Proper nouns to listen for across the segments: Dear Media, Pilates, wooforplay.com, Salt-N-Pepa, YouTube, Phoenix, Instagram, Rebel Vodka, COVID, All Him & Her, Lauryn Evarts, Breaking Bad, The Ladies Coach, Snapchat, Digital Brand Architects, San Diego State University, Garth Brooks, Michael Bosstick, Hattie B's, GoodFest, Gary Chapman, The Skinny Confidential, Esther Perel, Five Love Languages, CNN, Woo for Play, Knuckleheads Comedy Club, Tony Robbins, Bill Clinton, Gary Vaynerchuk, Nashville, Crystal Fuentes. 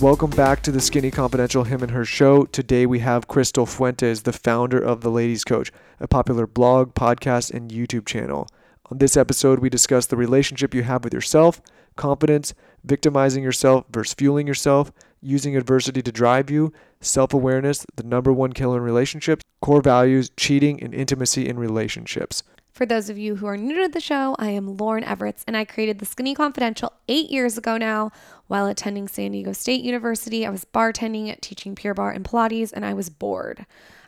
Welcome back to the Skinny Confidential Him and Her show. Today we have Crystal Fuentes, the founder of The Ladies Coach, a popular blog, podcast, and YouTube channel. On this episode, we discuss the relationship you have with yourself, confidence, victimizing yourself versus fueling yourself, using adversity to drive you, self-awareness, the number one killer in relationships, core values, cheating, and intimacy in relationships. For those of you who are new to the show, I am Lauryn Evarts, and I created The Skinny Confidential 8 years ago now. While attending San Diego State University, I was bartending, teaching pure bar and Pilates, and I was bored.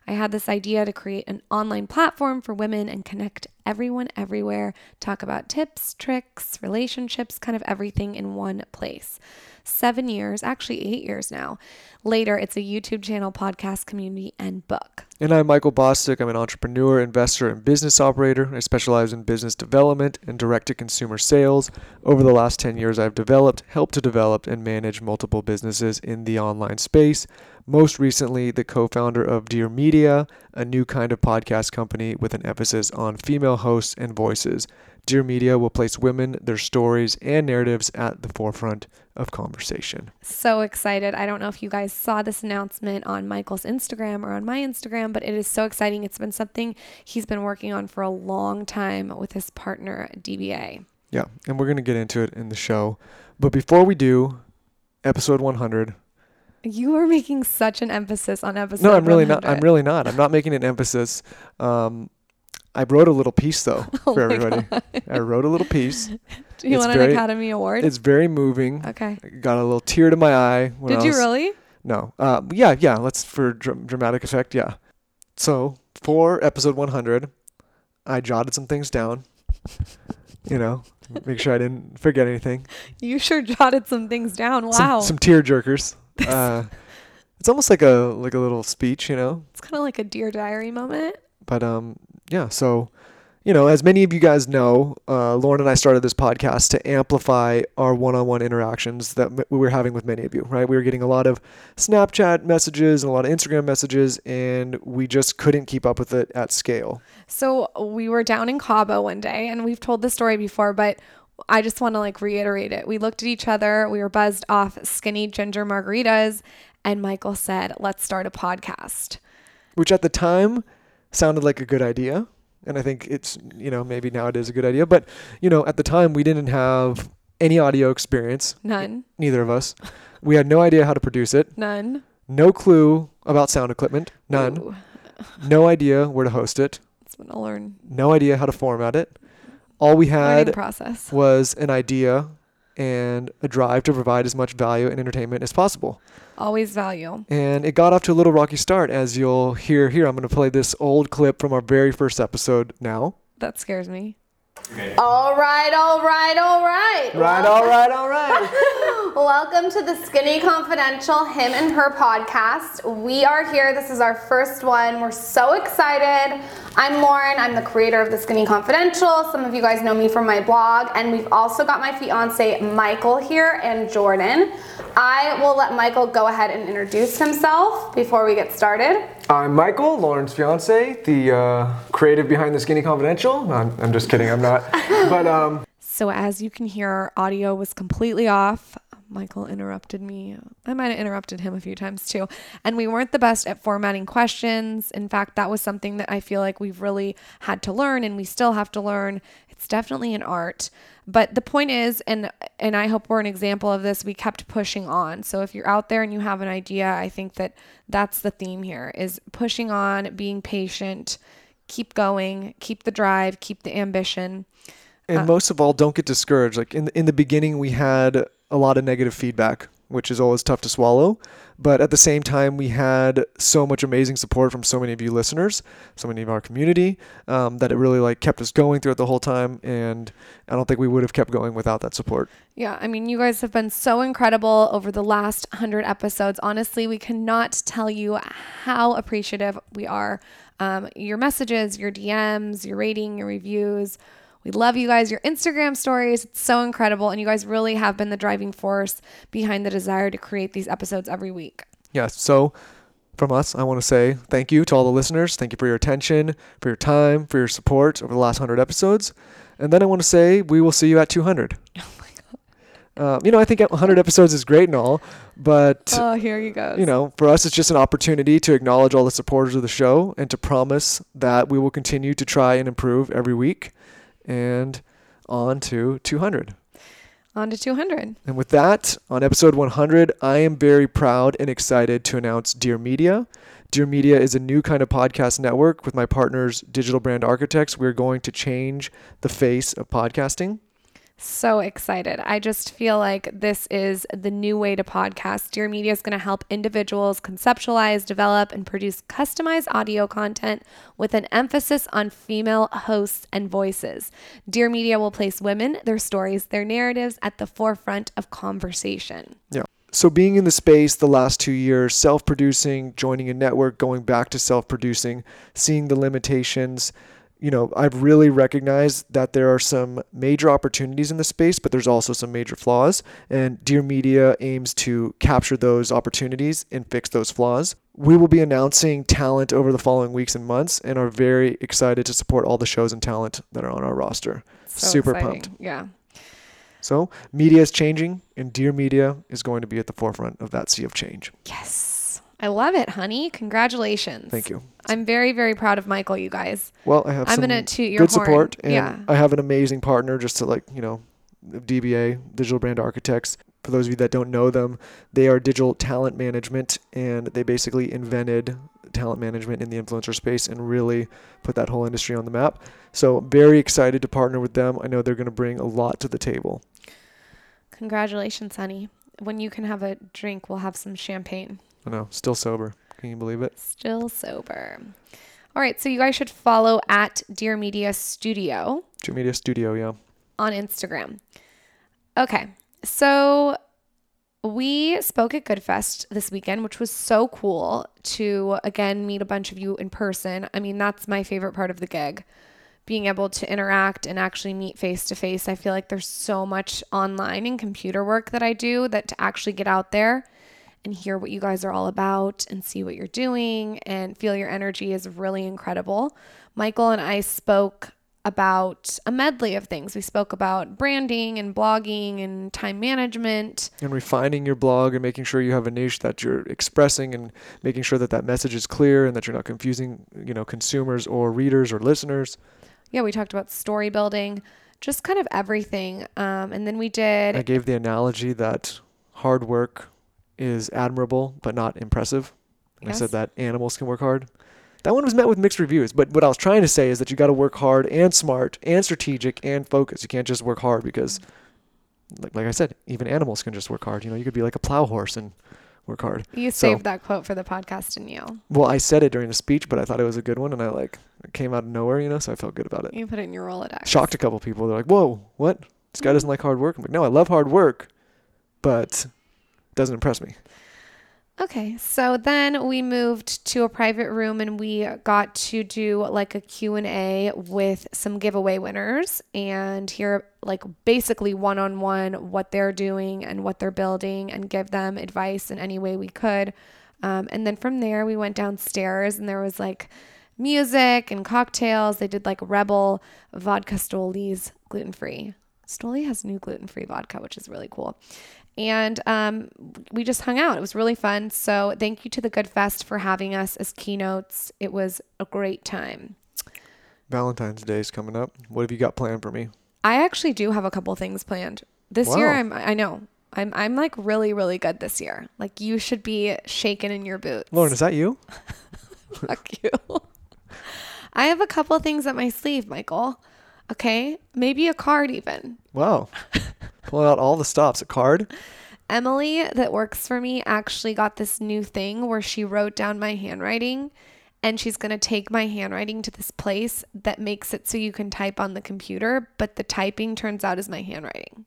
I had this idea to create an online platform for women and connect everyone everywhere, talk about tips, tricks, relationships, kind of everything in one place. 7 years, actually 8 years now. Later, it's a YouTube channel, podcast, community, and book. And I'm Michael Bosstick. I'm an entrepreneur, investor, and business operator. I specialize in business development and direct-to-consumer sales. Over the last 10 years, I've developed, helped to develop, and manage multiple businesses in the online space. Most recently, the co-founder of Dear Media, a new kind of podcast company with an emphasis on female hosts and voices. Dear Media will place women, their stories, and narratives at the forefront of conversation. So excited. I don't know if you guys saw this announcement on Michael's Instagram or on my Instagram, but it is so exciting. It's been something he's been working on for a long time with his partner, DBA. Yeah, and we're going to get into it in the show. But before we do, episode 100... You are making such an emphasis on episode 100. No, I'm really not. I'm not making an emphasis. I wrote a little piece, though, for everybody. God. I wrote a little piece. Do you want an Academy Award? It's very moving. Okay. Got a little tear to my eye. Did you really? No. Yeah. Let's, for dramatic effect, yeah. So, for episode 100, I jotted some things down, make sure I didn't forget anything. You sure jotted some things down. Wow. Some tear jerkers. It's almost like a little speech, It's kind of like a Dear Diary moment. But, yeah, so, as many of you guys know, Lauryn and I started this podcast to amplify our one-on-one interactions that we were having with many of you, right? We were getting a lot of Snapchat messages and a lot of Instagram messages, and we just couldn't keep up with it at scale. So we were down in Cabo one day, and we've told this story before, but I just want to reiterate it. We looked at each other. We were buzzed off skinny ginger margaritas, and Michael said, "Let's start a podcast," which at the time sounded like a good idea. And I think it's, maybe nowadays a good idea. But, at the time we didn't have any audio experience. None. Neither of us. We had no idea how to produce it. None. No clue about sound equipment. None. Ooh. No idea where to host it. That's what I'll learn. No idea how to format it. All we had was an idea and a drive to provide as much value and entertainment as possible. Always value. And it got off to a little rocky start, as you'll hear here. I'm going to play this old clip from our very first episode now. That scares me. Okay. All right. Welcome to the Skinny Confidential Him and Her podcast. We are here. This is our first one. We're so excited. I'm Lauryn. I'm the creator of The Skinny Confidential. Some of you guys know me from my blog. And we've also got my fiance, Michael, here, and Jordan. I will let Michael go ahead and introduce himself before we get started. I'm Michael, Lauryn's fiance, the creative behind The Skinny Confidential. I'm just kidding. I'm not. But So as you can hear, our audio was completely off. Michael interrupted me. I might have interrupted him a few times too. And we weren't the best at formatting questions. In fact, that was something that I feel like we've really had to learn, and we still have to learn. It's definitely an art. But the point is, and I hope we're an example of this, we kept pushing on. So if you're out there and you have an idea, I think that's the theme here, is pushing on, being patient, keep going, keep the drive, keep the ambition. And most of all, don't get discouraged. In the beginning, we had a lot of negative feedback which is always tough to swallow. But at the same time, we had so much amazing support from so many of you listeners, so many of our community, that it really like kept us going throughout the whole time. And I don't think we would have kept going without that support. Yeah. I mean, you guys have been so incredible over the last 100 episodes. Honestly, we cannot tell you how appreciative we are. Your messages, your DMs, your rating, your reviews. We love you guys. Your Instagram stories, it's so incredible. And you guys really have been the driving force behind the desire to create these episodes every week. Yeah. So from us, I want to say thank you to all the listeners. Thank you for your attention, for your time, for your support over the last 100 episodes. And then I want to say we will see you at 200. Oh my God. I think 100 episodes is great and all, but oh, here he goes. For us, it's just an opportunity to acknowledge all the supporters of the show and to promise that we will continue to try and improve every week. And on to 200. And with that, on episode 100, I am very proud and excited to announce Dear Media. Dear Media is a new kind of podcast network with my partners, Digital Brand Architects. We're going to change the face of podcasting. So excited. I just feel like this is the new way to podcast. Dear Media is going to help individuals conceptualize, develop, and produce customized audio content with an emphasis on female hosts and voices. Dear Media will place women, their stories, their narratives at the forefront of conversation. Yeah. So being in the space the last 2 years, self-producing, joining a network, going back to self-producing, seeing the limitations, I've really recognized that there are some major opportunities in the space, but there's also some major flaws. And Dear Media aims to capture those opportunities and fix those flaws. We will be announcing talent over the following weeks and months and are very excited to support all the shows and talent that are on our roster. So super exciting. Pumped. Yeah. So media is changing and Dear Media is going to be at the forefront of that sea of change. Yes. I love it, honey. Congratulations. Thank you. I'm very, very proud of Michael, you guys. Well, I have some good support. And yeah. I have an amazing partner just to DBA, Digital Brand Architects. For those of you that don't know them, they are digital talent management, and they basically invented talent management in the influencer space and really put that whole industry on the map. So very excited to partner with them. I know they're going to bring a lot to the table. Congratulations, honey. When you can have a drink, we'll have some champagne. I know. Still sober. Can you believe it? Still sober. All right. So you guys should follow at Dear Media Studio. Dear Media Studio, yeah. On Instagram. Okay. So we spoke at GoodFest this weekend, which was so cool to, again, meet a bunch of you in person. I mean, that's my favorite part of the gig. Being able to interact and actually meet face-to-face. I feel like there's so much online and computer work that I do that to actually get out there and hear what you guys are all about and see what you're doing and feel your energy is really incredible. Michael and I spoke about a medley of things. We spoke about branding and blogging and time management. And refining your blog and making sure you have a niche that you're expressing and making sure that that message is clear and that you're not confusing, consumers or readers or listeners. Yeah, we talked about story building, just kind of everything. And then I gave the analogy that hard work is admirable, but not impressive. And yes. I said that animals can work hard. That one was met with mixed reviews. But what I was trying to say is that you got to work hard and smart and strategic and focus. You can't just work hard because, like I said, even animals can just work hard. You could be like a plow horse and work hard. You saved that quote for the podcast, didn't you? Well, I said it during a speech, but I thought it was a good one. And it came out of nowhere, so I felt good about it. You put it in your Rolodex. Shocked a couple people. They're like, whoa, what? This guy doesn't like hard work. I'm like, no, I love hard work, but doesn't impress me. Okay. So then we moved to a private room and we got to do a Q&A with some giveaway winners and hear basically one-on-one what they're doing and what they're building and give them advice in any way we could. And then from there we went downstairs and there was music and cocktails. They did Rebel Vodka Stoli's gluten-free. Stoli has new gluten-free vodka, which is really cool. And we just hung out. It was really fun. So thank you to the Good Fest for having us as keynotes. It was a great time. Valentine's Day is coming up. What have you got planned for me? I actually do have a couple things planned this year. I'm really, really good this year. You should be shaken in your boots. Lauren, is that you? Fuck you. I have a couple things up my sleeve, Michael. Okay. Maybe a card even. Wow. Pulling out all the stops. A card? Emily that works for me actually got this new thing where she wrote down my handwriting, and she's going to take my handwriting to this place that makes it so you can type on the computer, but the typing turns out is my handwriting.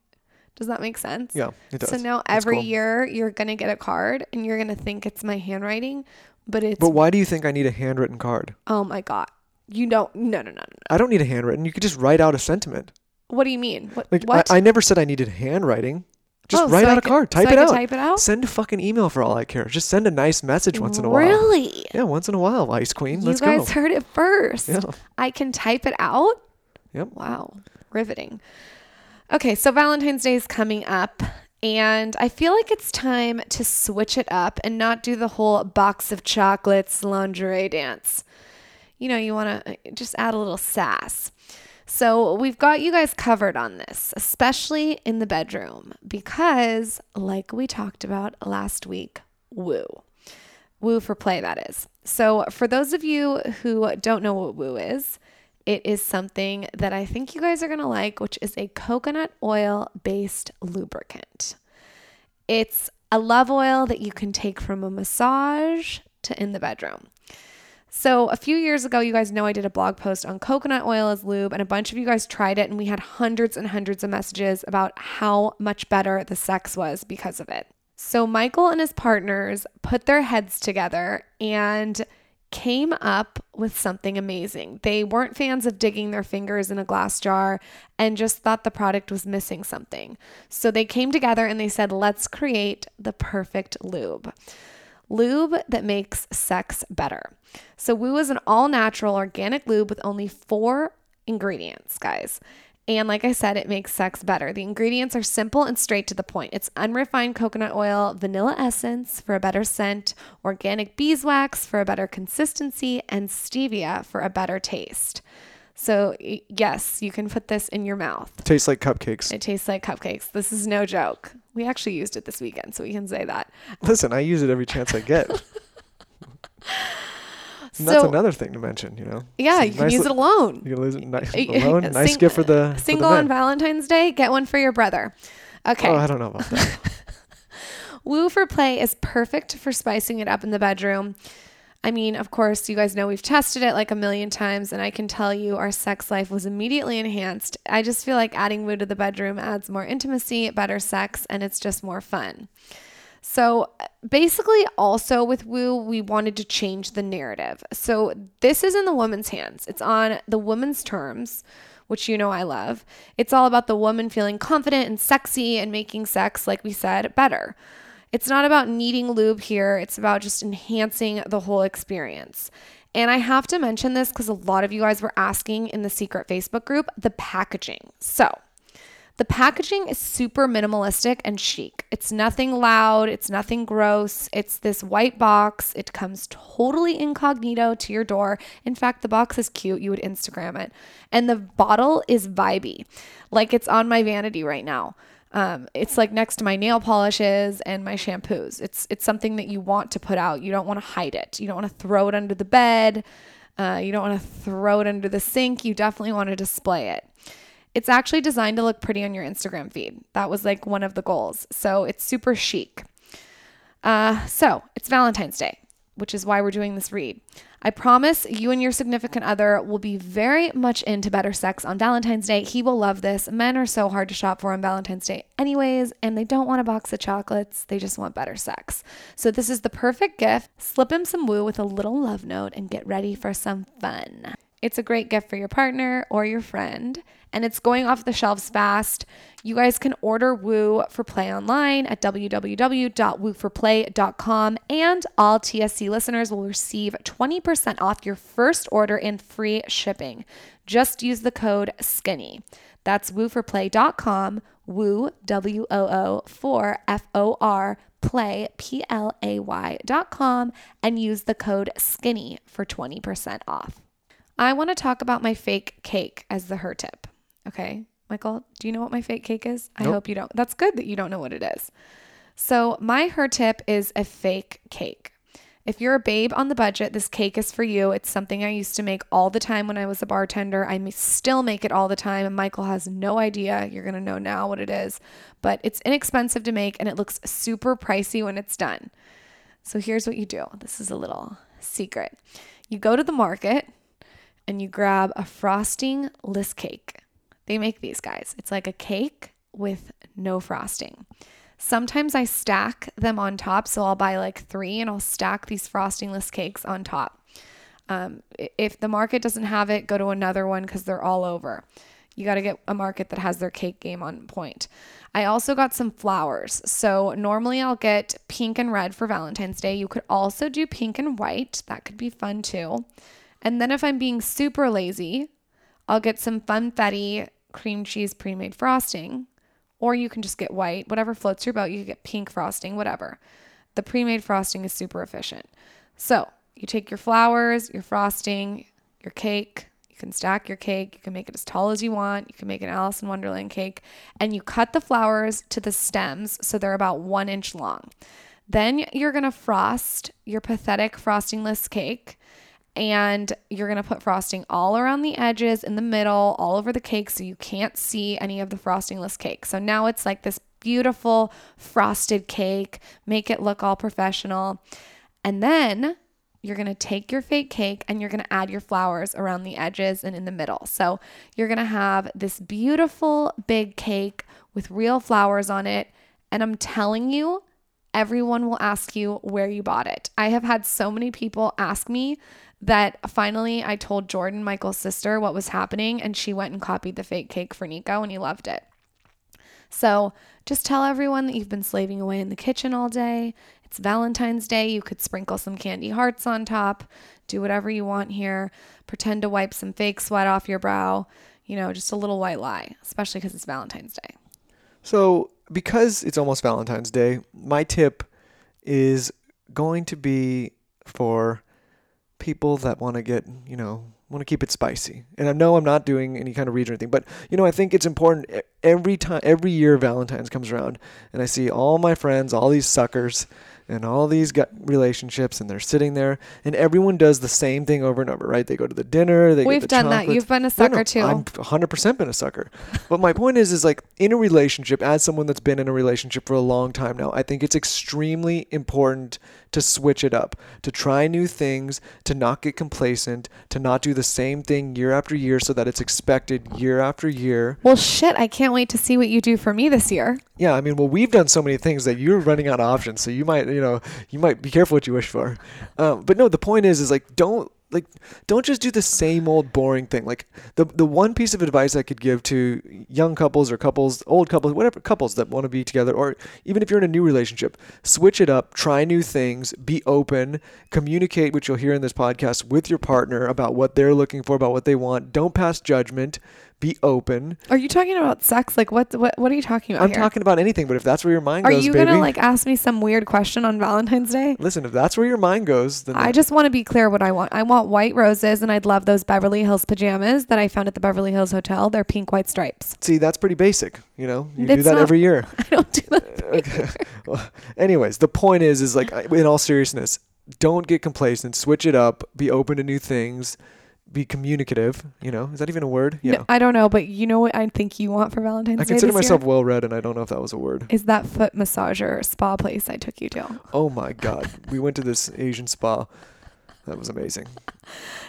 Does that make sense? Yeah, it does. So now every year you're going to get a card and you're going to think it's my handwriting, but it's... But why do you think I need a handwritten card? Oh my God. You don't... No. I don't need a handwritten. You could just write out a sentiment. What do you mean? What? I never said I needed handwriting. Just write out a card. Type it out? Send a fucking email for all I care. Just send a nice message once in a while. Really? Yeah, once in a while, Ice Queen. Let's go. You guys heard it first. Yeah. I can type it out? Yep. Wow. Riveting. Okay, so Valentine's Day is coming up, and I feel like it's time to switch it up and not do the whole box of chocolates lingerie dance. You know, you want to just add a little sass. So we've got you guys covered on this, especially in the bedroom, because like we talked about last week, woo for play, that is. So for those of you who don't know what woo is, it is something that I think you guys are going to like, which is a coconut oil based lubricant. It's a love oil that you can take from a massage to in the bedroom. So a few years ago, you guys know I did a blog post on coconut oil as lube, and a bunch of you guys tried it, and we had hundreds and hundreds of messages about how much better the sex was because of it. So Michael and his partners put their heads together and came up with something amazing. They weren't fans of digging their fingers in a glass jar and just thought the product was missing something. So they came together and they said, let's create the perfect lube. Lube that makes sex better. So Woo is an all-natural organic lube with only 4 ingredients, guys. And like I said, it makes sex better. The ingredients are simple and straight to the point. It's unrefined coconut oil, vanilla essence for a better scent, organic beeswax for a better consistency, and stevia for a better taste. So yes, you can put this in your mouth. It tastes like cupcakes. This is no joke. We actually used it this weekend, so we can say that. Listen, I use it every chance I get. And that's another thing to mention, you know? Yeah, you can use it alone. You can use it alone. Nice gift for the single on Valentine's Day. Get one for your brother. Okay. Oh, I don't know about that. Woo for Play is perfect for spicing it up in the bedroom. I mean, of course, you guys know we've tested it like a million times, and I can tell you our sex life was immediately enhanced. I just feel like adding woo to the bedroom adds more intimacy, better sex, and it's just more fun. So basically also with woo, we wanted to change the narrative. So this is in the woman's hands. It's on the woman's terms, which you know I love. It's all about the woman feeling confident and sexy and making sex, like we said, better. It's not about needing lube here. It's about just enhancing the whole experience. And I have to mention this because a lot of you guys were asking in the secret Facebook group, the packaging. So the packaging is super minimalistic and chic. It's nothing loud. It's nothing gross. It's this white box. It comes totally incognito to your door. In fact, the box is cute. You would Instagram it. And the bottle is vibey. Like it's on my vanity right now. It's like next to my nail polishes and my shampoos. It's something that you want to put out. You don't want to hide it. You don't want to throw it under the bed. You don't want to throw it under the sink. You definitely want to display it. It's actually designed to look pretty on your Instagram feed. That was like one of the goals. So it's super chic. So it's Valentine's Day, which is why we're doing this read. I promise you and your significant other will be very much into better sex on Valentine's Day. He will love this. Men are so hard to shop for on Valentine's Day anyways, and they don't want a box of chocolates. They just want better sex. So this is the perfect gift. Slip him some woo with a little love note and get ready for some fun. It's a great gift for your partner or your friend, and it's going off the shelves fast. You guys can order Woo for Play online at www.wooforplay.com, and all TSC listeners will receive 20% off your first order and free shipping. Just use the code SKINNY. That's wooforplay.com, woo, W-O-O, for F-O-R, play, P-L-A-Y.com, and use the code SKINNY for 20% off. I want to talk about my fake cake as the her tip. Okay, Michael, do you know what my fake cake is? Nope. I hope you don't. That's good that you don't know what it is. So my her tip is a fake cake. If you're a babe on the budget, this cake is for you. It's something I used to make all the time when I was a bartender. I still make it all the time, and Michael has no idea. You're going to know now what it is, but it's inexpensive to make, and it looks super pricey when it's done. So here's what you do. This is a little secret. You go to the market, and you grab a frosting less cake. They make these, guys. It's like a cake with no frosting. Sometimes I stack them on top, so I'll buy like 3 and I'll stack these frostingless cakes on top. If the market doesn't have it, go to another one because they're all over. You got to get a market that has their cake game on point. I also got some flowers. So normally I'll get pink and red for Valentine's Day. You could also do pink and white. That could be fun too. And then if I'm being super lazy, I'll get some funfetti cream cheese pre-made frosting. Or you can just get white, whatever floats your boat. You can get pink frosting, whatever. The pre-made frosting is super efficient. So you take your flowers, your frosting, your cake. You can stack your cake. You can make it as tall as you want. You can make an Alice in Wonderland cake. And you cut the flowers to the stems so they're about 1 inch long. Then you're going to frost your pathetic frostingless cake. And you're going to put frosting all around the edges, in the middle, all over the cake so you can't see any of the frostingless cake. So now it's like this beautiful frosted cake. Make it look all professional. And then you're going to take your fake cake and you're going to add your flowers around the edges and in the middle. So you're going to have this beautiful big cake with real flowers on it. And I'm telling you, everyone will ask you where you bought it. I have had so many people ask me that finally I told Jordan, Michael's sister, what was happening, and she went and copied the fake cake for Nico, and he loved it. So just tell everyone that you've been slaving away in the kitchen all day. It's Valentine's Day. You could sprinkle some candy hearts on top. Do whatever you want here. Pretend to wipe some fake sweat off your brow. You know, just a little white lie, especially because it's Valentine's Day. So because it's almost Valentine's Day, my tip is going to be for people that want to get, you know, want to keep it spicy. And I know I'm not doing any kind of read or anything, but, you know, I think it's important every year Valentine's comes around and I see all my friends, all these suckers and all these relationships, and they're sitting there and everyone does the same thing over and over, right? They go to the dinner, they get the chocolates. We've done that. You've been a sucker too. I've 100% been a sucker. But my point is like in a relationship, as someone that's been in a relationship for a long time now, I think it's extremely important to switch it up, to try new things, to not get complacent, to not do the same thing year after year so that it's expected year after year. Well, shit, I can't wait to see what you do for me this year. Yeah, I mean, well, we've done so many things that you're running out of options, so you might be careful what you wish for. But no, the point is like, don't just do the same old boring thing. Like the one piece of advice I could give to young couples or couples, old couples, whatever couples that want to be together, or even if you're in a new relationship, switch it up, try new things, be open, communicate, which you'll hear in this podcast, with your partner about what they're looking for, about what they want. Don't pass judgment. Be open. Are you talking about sex? Like what are you talking about? I'm talking about anything, but if that's where your mind goes, baby. Are you going to like ask me some weird question on Valentine's Day? Listen, if that's where your mind goes, then I just want to be clear what I want. I want white roses, and I'd love those Beverly Hills pajamas that I found at the Beverly Hills Hotel. They're pink white stripes. See, that's pretty basic, you know. You do that every year. I don't do that. Okay. Well, anyways, the point is like in all seriousness, don't get complacent, switch it up, be open to new things. Be communicative, you know. Is that even a word? Yeah. No, I don't know, but you know what I think you want for Valentine's Day? I consider myself well-read, and I don't know if that was a word. Is that foot massager spa place I took you to? Oh my God. We went to this Asian spa. That was amazing.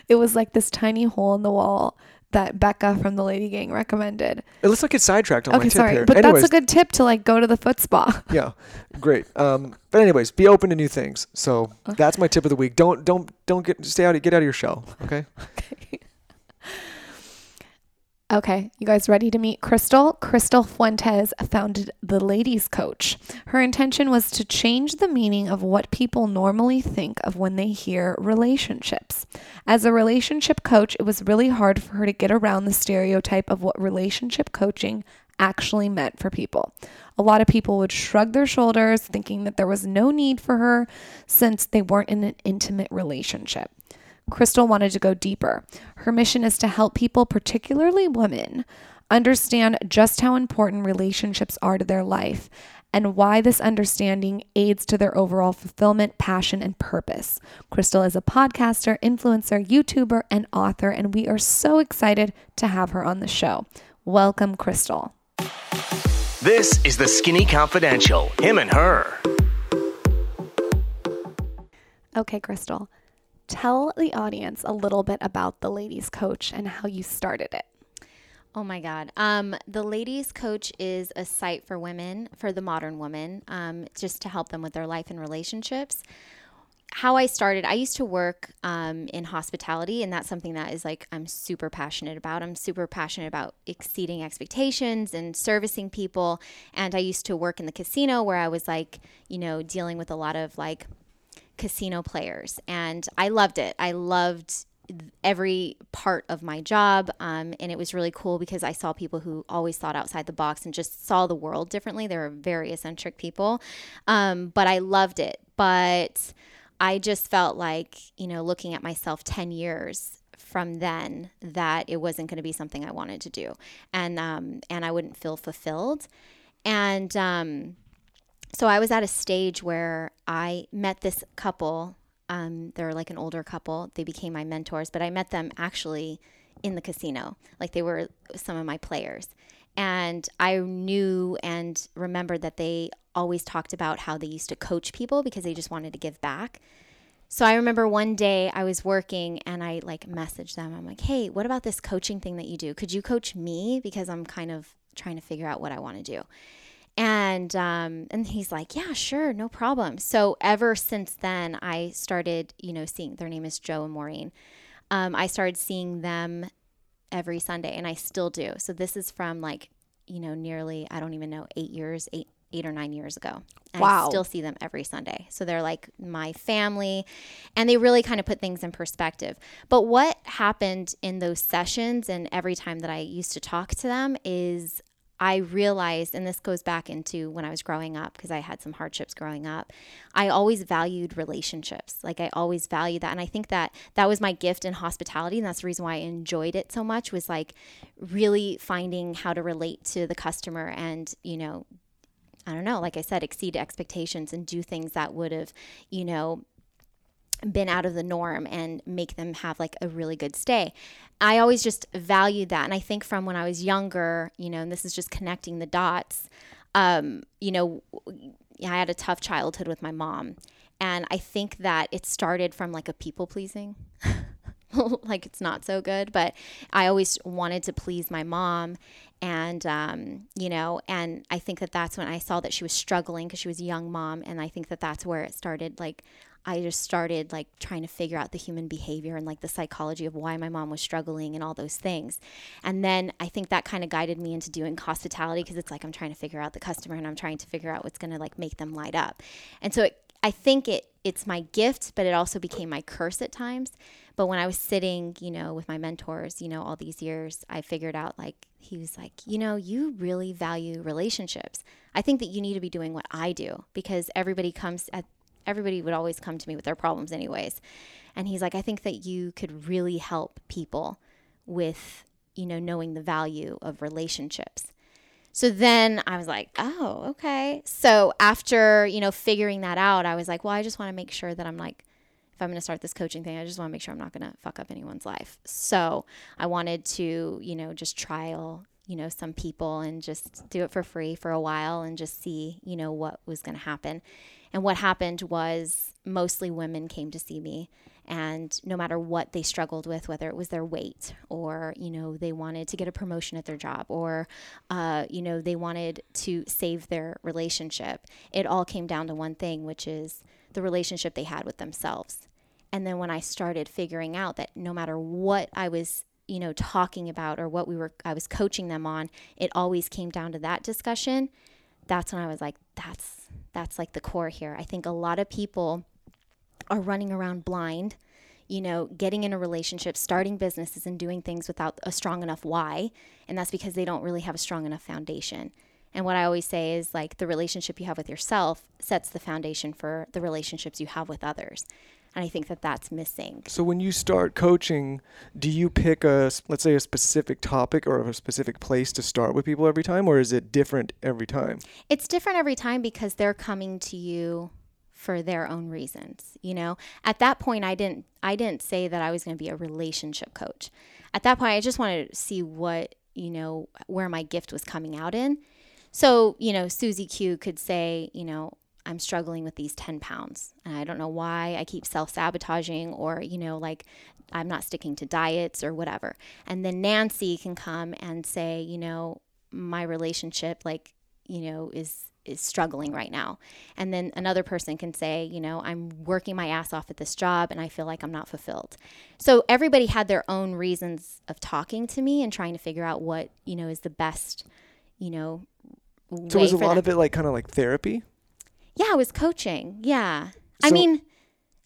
It was like this tiny hole in the wall that Becca from the Lady Gang recommended. It looks like it's sidetracked on my tip here. But anyways, that's a good tip to like go to the foot spa. Yeah, great. But anyways, be open to new things. So that's my tip of the week. Don't get out of your shell. Okay. Okay, you guys ready to meet Crystal? Crystal Fuentes founded The Ladies Coach. Her intention was to change the meaning of what people normally think of when they hear relationships. As a relationship coach, it was really hard for her to get around the stereotype of what relationship coaching actually meant for people. A lot of people would shrug their shoulders, thinking that there was no need for her since they weren't in an intimate relationship. Crystal wanted to go deeper. Her mission is to help people, particularly women, understand just how important relationships are to their life and why this understanding aids to their overall fulfillment, passion, and purpose. Crystal is a podcaster, influencer, YouTuber, and author, and we are so excited to have her on the show. Welcome, Crystal. This is The Skinny Confidential, him and her. Okay, Crystal, tell the audience a little bit about The Ladies Coach and how you started it. Oh my God. The Ladies Coach is a site for women, for the modern woman, just to help them with their life and relationships. How I started, I used to work in hospitality, and that's something that is like I'm super passionate about. I'm super passionate about exceeding expectations and servicing people. And I used to work in the casino where I was like, you know, dealing with a lot of like casino players. And I loved it. I loved every part of my job. And it was really cool because I saw people who always thought outside the box and just saw the world differently. They were very eccentric people. But I loved it. But I just felt like, you know, looking at myself 10 years from then, that it wasn't going to be something I wanted to do. And I wouldn't feel fulfilled. And so I was at a stage where I met this couple. They're like an older couple. They became my mentors, but I met them actually in the casino. Like they were some of my players. And I knew and remembered that they always talked about how they used to coach people because they just wanted to give back. So I remember one day I was working and I like messaged them. I'm like, hey, what about this coaching thing that you do? Could you coach me? Because I'm kind of trying to figure out what I want to do. And he's like, yeah, sure, no problem. So ever since then, I started, you know, seeing, their name is Joe and Maureen. I started seeing them every Sunday, and I still do. So this is from like, you know, nearly, I don't even know, 8 years, eight or 9 years ago. And wow. I still see them every Sunday. So they're like my family, and they really kind of put things in perspective. But what happened in those sessions and every time that I used to talk to them is I realized, and this goes back into when I was growing up, because I had some hardships growing up, I always valued relationships. Like I always valued that. And I think that that was my gift in hospitality. And that's the reason why I enjoyed it so much, was like really finding how to relate to the customer and, you know, I don't know, like I said, exceed expectations and do things that would have, you know, been out of the norm and make them have like a really good stay. I always just valued that. And I think from when I was younger, you know, and this is just connecting the dots, you know, I had a tough childhood with my mom. And I think that it started from like a people pleasing, like it's not so good, but I always wanted to please my mom. And, you know, and I think that that's when I saw that she was struggling because she was a young mom. And I think that that's where it started. Like, I just started like trying to figure out the human behavior and like the psychology of why my mom was struggling and all those things. And then I think that kind of guided me into doing hospitality because it's like I'm trying to figure out the customer and I'm trying to figure out what's going to like make them light up. And so I think it's my gift, but it also became my curse at times. But when I was sitting, you know, with my mentors, you know, all these years, I figured out like, he was like, you know, you really value relationships. I think that you need to be doing what I do because everybody would always come to me with their problems anyways. And he's like, I think that you could really help people with, you know, knowing the value of relationships. So then I was like, oh, okay. So after, you know, figuring that out, I was like, well, I just want to make sure that I'm like, if I'm going to start this coaching thing, I just want to make sure I'm not going to fuck up anyone's life. So I wanted to, you know, just trial, you know, some people and just do it for free for a while and just see, you know, what was going to happen. And what happened was mostly women came to see me, and no matter what they struggled with, whether it was their weight or, you know, they wanted to get a promotion at their job or, you know, they wanted to save their relationship, it all came down to one thing, which is the relationship they had with themselves. And then when I started figuring out that no matter what I was, you know, talking about or what I was coaching them on, it always came down to that discussion. That's when I was like, that's like the core here. I think a lot of people are running around blind, you know, getting in a relationship, starting businesses and doing things without a strong enough why. And that's because they don't really have a strong enough foundation. And what I always say is like the relationship you have with yourself sets the foundation for the relationships you have with others. And I think that that's missing. So when you start coaching, do you pick a, let's say, a specific topic or a specific place to start with people every time, or is it different every time? It's different every time because they're coming to you for their own reasons. You know, at that point, I didn't say that I was going to be a relationship coach. At that point, I just wanted to see what, you know, where my gift was coming out in. So, you know, Susie Q could say, you know, I'm struggling with these 10 pounds and I don't know why I keep self-sabotaging, or, you know, like I'm not sticking to diets or whatever. And then Nancy can come and say, you know, my relationship, like, you know, is struggling right now. And then another person can say, you know, I'm working my ass off at this job and I feel like I'm not fulfilled. So everybody had their own reasons of talking to me and trying to figure out what, you know, is the best, you know, way. So was a lot of it like kind of like therapy? Yeah, it was coaching. Yeah. So,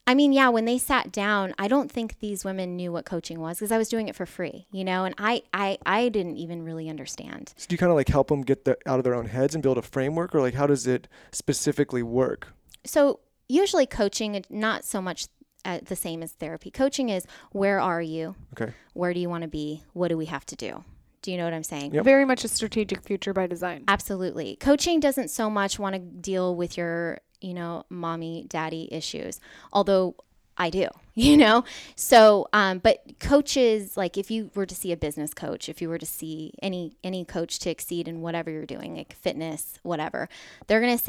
I mean, yeah, when they sat down, I don't think these women knew what coaching was because I was doing it for free, you know, and I didn't even really understand. So do you kind of like help them get out of their own heads and build a framework, or like how does it specifically work? So usually coaching, not so much the same as therapy. Coaching is, where are you? Okay. Where do you want to be? What do we have to do? Do you know what I'm saying? Yep. Very much a strategic future by design. Absolutely. Coaching doesn't so much want to deal with your, you know, mommy, daddy issues, although I do, you know? So, but coaches, like if you were to see a business coach, if you were to see any coach to exceed in whatever you're doing, like fitness, whatever, they're going to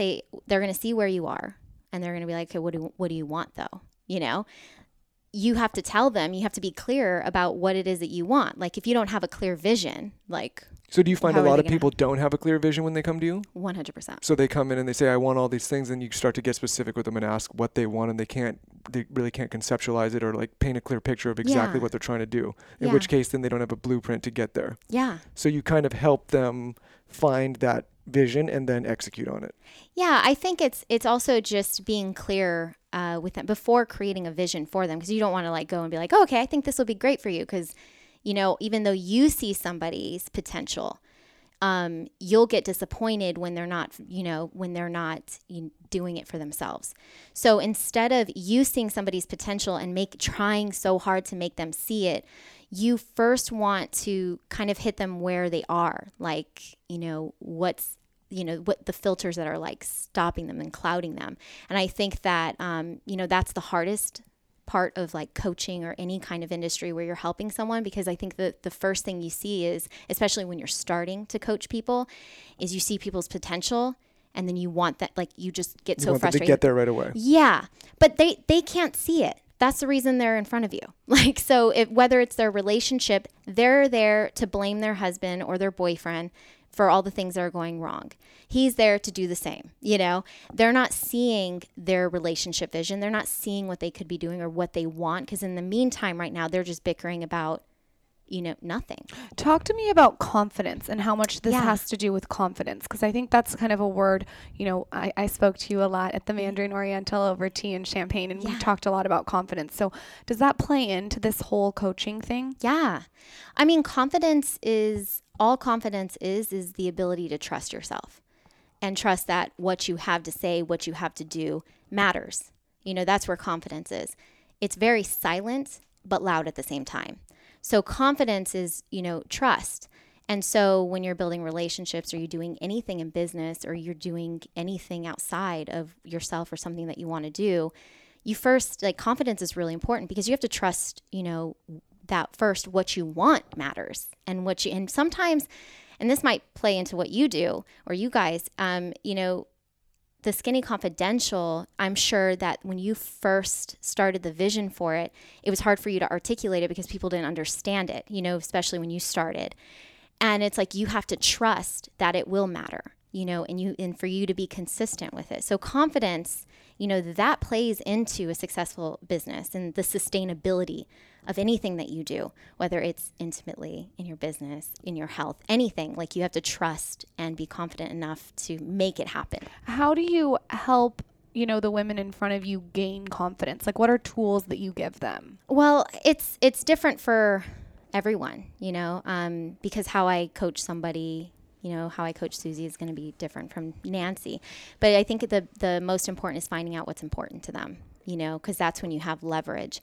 see where you are and they're going to be like, okay, what do you want though? You know? You have to tell them, you have to be clear about what it is that you want. Like if you don't have a clear vision, like... So do you find a lot of people don't have a clear vision when they come to you? 100%. So they come in and they say, I want all these things. And you start to get specific with them and ask what they want. And they really can't conceptualize it or like paint a clear picture of exactly what they're trying to do. In which case, then they don't have a blueprint to get there. Yeah. So you kind of help them find that vision and then execute on it. Yeah, I think it's also just being clear with them before creating a vision for them, because you don't want to like go and be like, oh, okay, I think this will be great for you, because, you know, even though you see somebody's potential, you'll get disappointed when they're not, you know, doing it for themselves. So instead of you seeing somebody's potential and trying so hard to make them see it, you first want to kind of hit them where they are, like, you know, what the filters that are like stopping them and clouding them. And I think that, you know, that's the hardest part of like coaching or any kind of industry where you're helping someone, because I think that the first thing you see is, especially when you're starting to coach people, is you see people's potential. And then you want that, like, you just get so frustrated. You want them to get there right away. Yeah. But they can't see it. That's the reason they're in front of you. Like, so whether it's their relationship, they're there to blame their husband or their boyfriend for all the things that are going wrong. He's there to do the same, you know? They're not seeing their relationship vision. They're not seeing what they could be doing or what they want. Because in the meantime, right now, they're just bickering about, you know, nothing. Talk to me about confidence and how much this has to do with confidence, because I think that's kind of a word, you know, I spoke to you a lot at the Mandarin Oriental over tea and champagne, and we talked a lot about confidence. So does that play into this whole coaching thing? Yeah. I mean, confidence is the ability to trust yourself and trust that what you have to say, what you have to do matters. You know, that's where confidence is. It's very silent, but loud at the same time. So confidence is, you know, trust. And so when you're building relationships, or you're doing anything in business, or you're doing anything outside of yourself or something that you want to do, you first, like, confidence is really important, because you have to trust, you know, that first what you want matters, and sometimes, and this might play into what you do or you guys, you know, The Skinny Confidential, I'm sure that when you first started the vision for it, it was hard for you to articulate it because people didn't understand it, you know, especially when you started. And it's like, you have to trust that it will matter, you know, and for you to be consistent with it. So confidence, you know, that plays into a successful business and the sustainability of anything that you do, whether it's intimately, in your business, in your health, anything. Like, you have to trust and be confident enough to make it happen. How do you help, you know, the women in front of you gain confidence? Like, what are tools that you give them? Well, it's different for everyone, you know, because how I coach somebody, you know, how I coach Susie is going to be different from Nancy. But I think the most important is finding out what's important to them you know, because that's when you have leverage.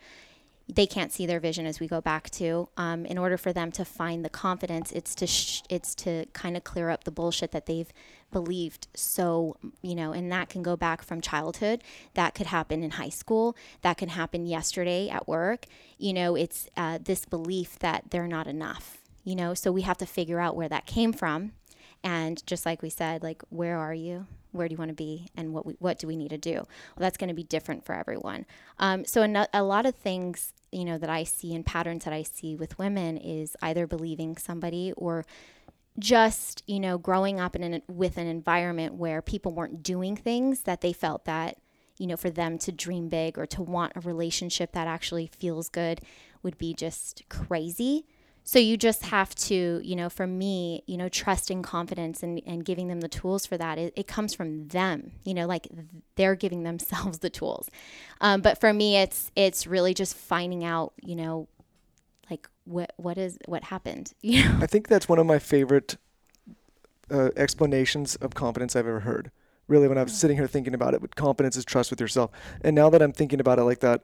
They can't see their vision, as we go back to. In order for them to find the confidence, it's to kind of clear up the bullshit that they've believed. So, you know, and that can go back from childhood. That could happen in high school. That can happen yesterday at work. You know, it's this belief that they're not enough, you know. So we have to figure out where that came from. And just like we said, like, where are you? Where do you want to be? And what do we need to do? Well, that's going to be different for everyone. So a lot of things, you know, that I see and patterns that I see with women is either believing somebody or just, you know, growing up with an environment where people weren't doing things that they felt that, you know, for them to dream big or to want a relationship that actually feels good would be just crazy. So you just have to, you know, for me, you know, trust and confidence and giving them the tools for that, it comes from them, you know, like they're giving themselves the tools. But for me, it's really just finding out, you know, like what happened. You know? I think that's one of my favorite explanations of competence I've ever heard. Really, when I was sitting here thinking about it, competence is trust with yourself. And now that I'm thinking about it like that,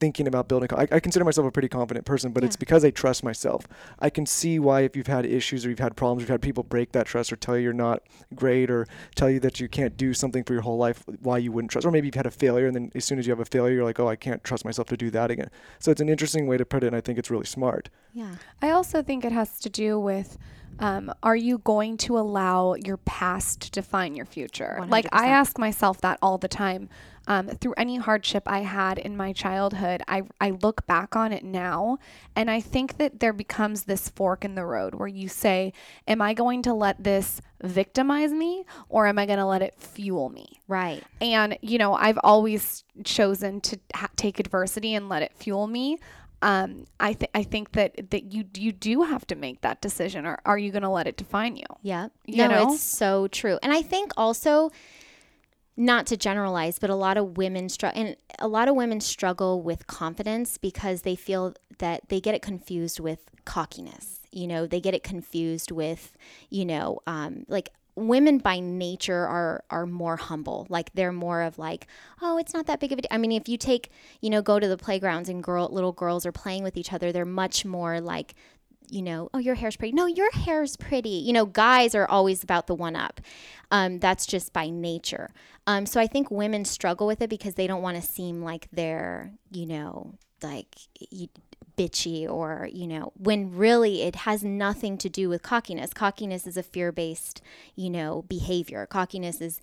thinking about building, I consider myself a pretty confident person, but it's because I trust myself. I can see why if you've had issues or you've had problems, you've had people break that trust or tell you you're not great or tell you that you can't do something for your whole life, why you wouldn't trust. Or maybe you've had a failure, and then as soon as you have a failure, you're like, oh, I can't trust myself to do that again. So it's an interesting way to put it, and I think it's really smart. Yeah. I also think it has to do with are you going to allow your past to define your future? 100%. Like, I ask myself that all the time. Through any hardship I had in my childhood, I look back on it now, and I think that there becomes this fork in the road where you say, am I going to let this victimize me, or am I going to let it fuel me? Right. And, you know, I've always chosen to take adversity and let it fuel me. I think that you do have to make that decision, or are you going to let it define you? Yeah. You know? It's so true. And I think also, not to generalize, but a lot of women struggle with confidence because they feel that they get it confused with cockiness. You know, they get it confused with, you know, like women by nature are more humble. Like they're more of like, oh, it's not that big of a deal. I mean, if you take, you know, go to the playgrounds and little girls are playing with each other, they're much more like, you know, oh, your hair's pretty. No, your hair's pretty. You know, guys are always about the one up. That's just by nature. So I think women struggle with it because they don't want to seem like they're, you know, like bitchy or, you know, when really it has nothing to do with cockiness. Cockiness is a fear-based, you know, behavior. Cockiness is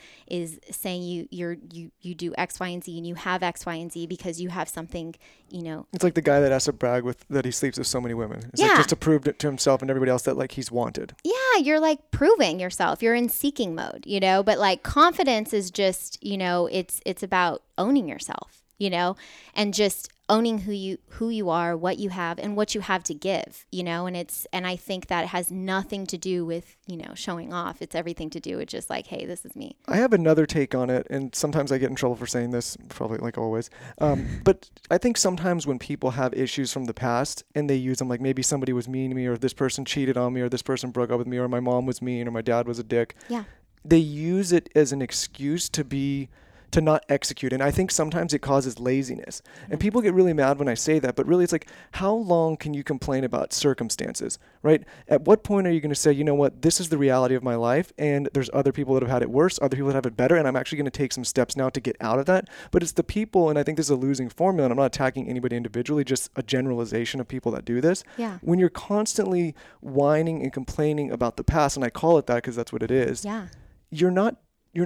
saying you do X, Y, and Z, and you have X, Y, and Z because you have something, you know. It's like the guy that has to brag with that he sleeps with so many women. It's like just to prove it to himself and everybody else that like he's wanted. Yeah, you're like proving yourself. You're in seeking mode, you know. But like confidence is just, you know, it's about owning yourself, you know, and just owning who you are, what you have, and what you have to give, you know. And I think that has nothing to do with, you know, showing off. It's everything to do with just like, hey, this is me. I have another take on it, and sometimes I get in trouble for saying this, probably like always. But I think sometimes when people have issues from the past and they use them, like maybe somebody was mean to me, or this person cheated on me, or this person broke up with me, or my mom was mean, or my dad was a dick. Yeah. They use it as an excuse to not execute. And I think sometimes it causes laziness. And people get really mad when I say that, but really it's like, how long can you complain about circumstances, right? At what point are you going to say, you know what, this is the reality of my life, and there's other people that have had it worse, other people that have it better, and I'm actually going to take some steps now to get out of that. But it's the people, and I think this is a losing formula, and I'm not attacking anybody individually, just a generalization of people that do this. Yeah. When you're constantly whining and complaining about the past, and I call it that because that's what it is, yeah, you're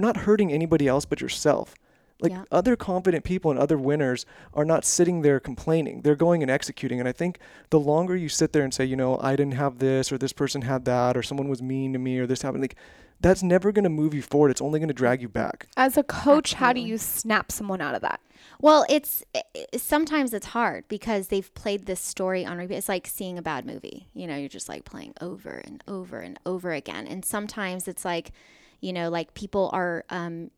not hurting anybody else but yourself. Like other confident people and other winners are not sitting there complaining. They're going and executing. And I think the longer you sit there and say, you know, I didn't have this, or this person had that, or someone was mean to me, or this happened, like that's never going to move you forward. It's only going to drag you back. As a coach, Absolutely. How do you snap someone out of that? Well, sometimes it's hard because they've played this story on repeat. It's like seeing a bad movie. You know, you're just like playing over and over and over again. And sometimes it's like, you know, like people are,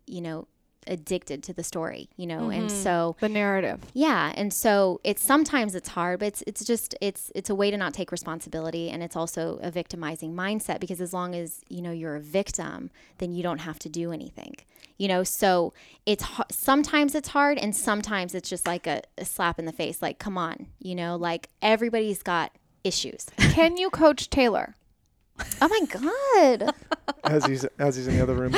you know, addicted to the story, you know, mm-hmm. and so the narrative. Yeah. And so it's sometimes it's hard, but it's just a way to not take responsibility. And it's also a victimizing mindset, because as long as, you know, you're a victim, then you don't have to do anything, you know? So it's sometimes it's hard, and sometimes it's just like a slap in the face. Like, come on, you know, like everybody's got issues. Can you coach Taylor? Oh my God. As he's in the other room.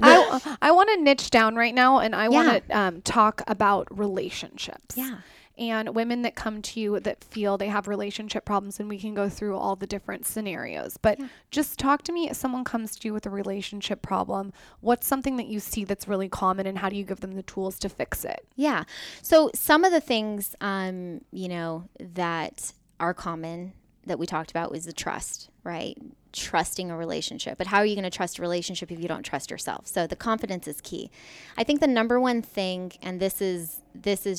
I want to niche down right now, and I want to talk about relationships. Yeah. And women that come to you that feel they have relationship problems, and we can go through all the different scenarios. But just talk to me if someone comes to you with a relationship problem. What's something that you see that's really common, and how do you give them the tools to fix it? Yeah. So some of the things, you know, that are common that we talked about was the trust, right? Trusting a relationship. But how are you going to trust a relationship if you don't trust yourself? So the confidence is key. I think the number one thing, and this is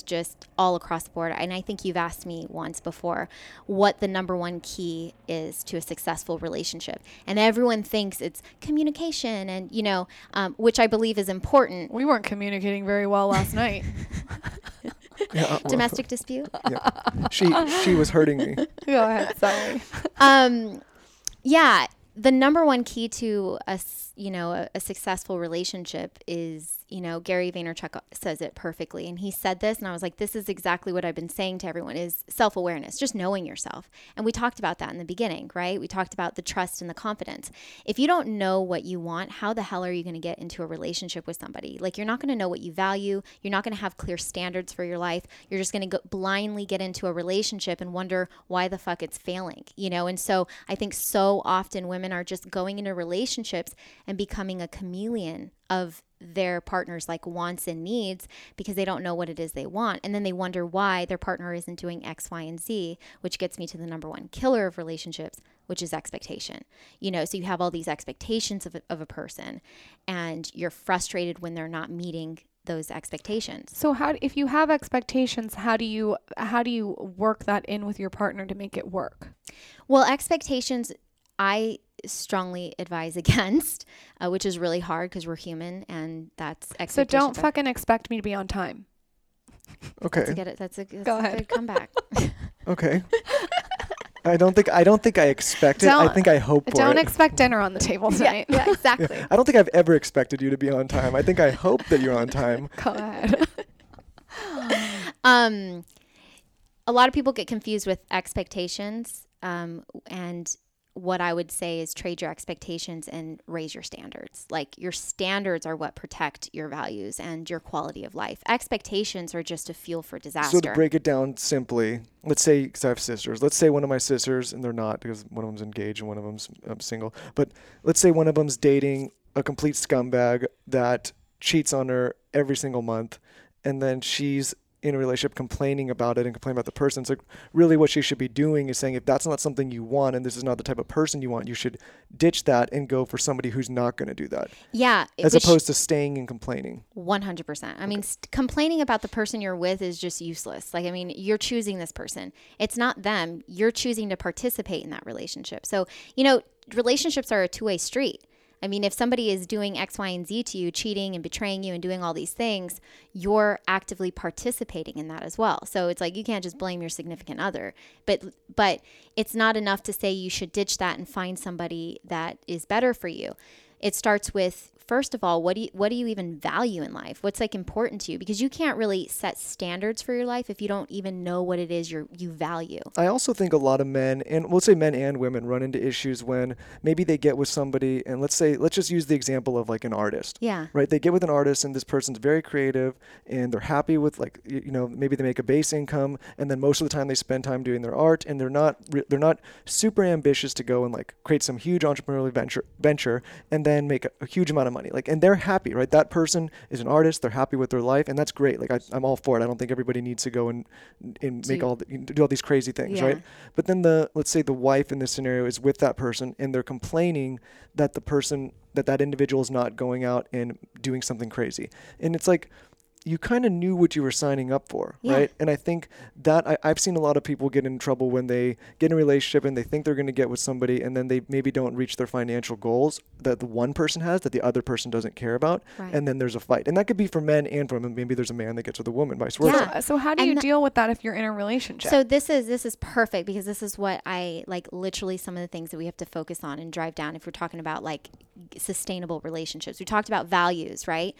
just all across the board, and I think you've asked me once before what the number one key is to a successful relationship, and everyone thinks it's communication, and you know, which I believe is important. We weren't communicating very well last night. Domestic dispute. Yeah. She was hurting me. Go ahead. Sorry. Yeah, the number one key to a successful relationship is, you know, Gary Vaynerchuk says it perfectly, and he said this, and I was like, this is exactly what I've been saying to everyone, is self-awareness, just knowing yourself. And we talked about that in the beginning, right? We talked about the trust and the confidence. If you don't know what you want, how the hell are you going to get into a relationship with somebody? Like, you're not going to know what you value. You're not going to have clear standards for your life. You're just going to blindly get into a relationship and wonder why the fuck it's failing, you know? And so I think so often women are just going into relationships and becoming a chameleon of their partner's like wants and needs, because they don't know what it is they want. And then they wonder why their partner isn't doing X, Y, and Z, which gets me to the number one killer of relationships, which is expectation. You know, so you have all these expectations of a person, and you're frustrated when they're not meeting those expectations. So if you have expectations, how do you work that in with your partner to make it work? Well, expectations, I strongly advise against, which is really hard because we're human, and that's expectations. So don't fucking expect me to be on time. Okay. That's a good comeback. Okay. I don't think I expect it. I think I hope for it. Don't expect dinner on the table tonight. Yeah, exactly. Yeah. I don't think I've ever expected you to be on time. I think I hope that you're on time. Go ahead. A lot of people get confused with expectations, and what I would say is trade your expectations and raise your standards. Like, your standards are what protect your values and your quality of life. Expectations are just a fuel for disaster. So to break it down simply, let's say, because I have sisters, let's say one of my sisters, and they're not, because one of them's engaged and one of them's single, but let's say one of them's dating a complete scumbag that cheats on her every single month, and then she's in a relationship complaining about it and complaining about the person. So really what she should be doing is saying, if that's not something you want, and this is not the type of person you want, you should ditch that and go for somebody who's not going to do that. Yeah. As opposed to staying and complaining. 100%. I mean, complaining about the person you're with is just useless. Like, I mean, you're choosing this person. It's not them. You're choosing to participate in that relationship. So, you know, relationships are a two-way street. I mean, if somebody is doing X, Y, and Z to you, cheating and betraying you and doing all these things, you're actively participating in that as well. So it's like, you can't just blame your significant other. But it's not enough to say you should ditch that and find somebody that is better for you. It starts with, first of all, what do you even value in life? What's like important to you? Because you can't really set standards for your life if you don't even know what it is you value. I also think a lot of men, and we'll say men and women, run into issues when maybe they get with somebody, and let's just use the example of like an artist. Yeah. Right? They get with an artist, and this person's very creative, and they're happy with, like, you know, maybe they make a base income, and then most of the time they spend time doing their art, and they're not super ambitious to go and like create some huge entrepreneurial venture and then make a huge amount of money. Like, and they're happy, right? That person is an artist. They're happy with their life, and that's great. Like, I'm all for it. I don't think everybody needs to go and do all these crazy things, right? But then let's say the wife in this scenario is with that person, and they're complaining that the person, that individual is not going out and doing something crazy. And it's like, you kind of knew what you were signing up for, right? And I think that I've seen a lot of people get in trouble when they get in a relationship and they think they're going to get with somebody, and then they maybe don't reach their financial goals that the one person has that the other person doesn't care about. Right. And then there's a fight. And that could be for men and for women. Maybe there's a man that gets with a woman, vice versa. Yeah. So how do you deal with that if you're in a relationship? So this is perfect, because this is what I like, literally some of the things that we have to focus on and drive down if we're talking about like sustainable relationships. We talked about values, right?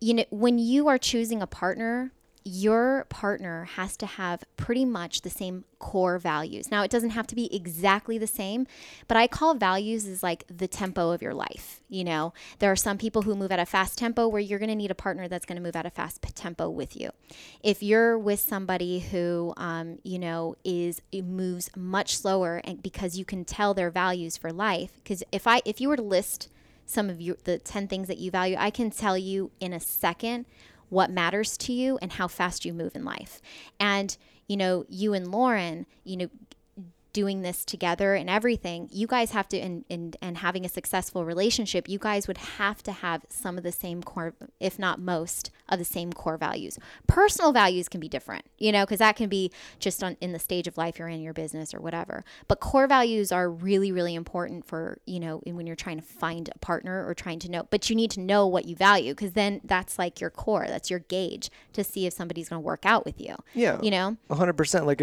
You know, when you are choosing a partner, your partner has to have pretty much the same core values. Now, it doesn't have to be exactly the same, but I call values is like the tempo of your life. You know, there are some people who move at a fast tempo where you're going to need a partner that's going to move at a fast tempo with you. If you're with somebody who, you know, moves much slower, and because you can tell their values for life, because if you were to list some of the 10 things that you value, I can tell you in a second what matters to you and how fast you move in life. And, you know, you and Lauryn, you know, doing this together and everything, you guys have to, and having a successful relationship, you guys would have to have some of the same core, if not most of the same core values. Personal values can be different, you know, because that can be just in the stage of life you're in, your business or whatever. But core values are really, really important for, you know, when you're trying to find a partner or trying to know, but you need to know what you value, because then that's like your core, that's your gauge to see if somebody's going to work out with you. Yeah. You know, 100%. Like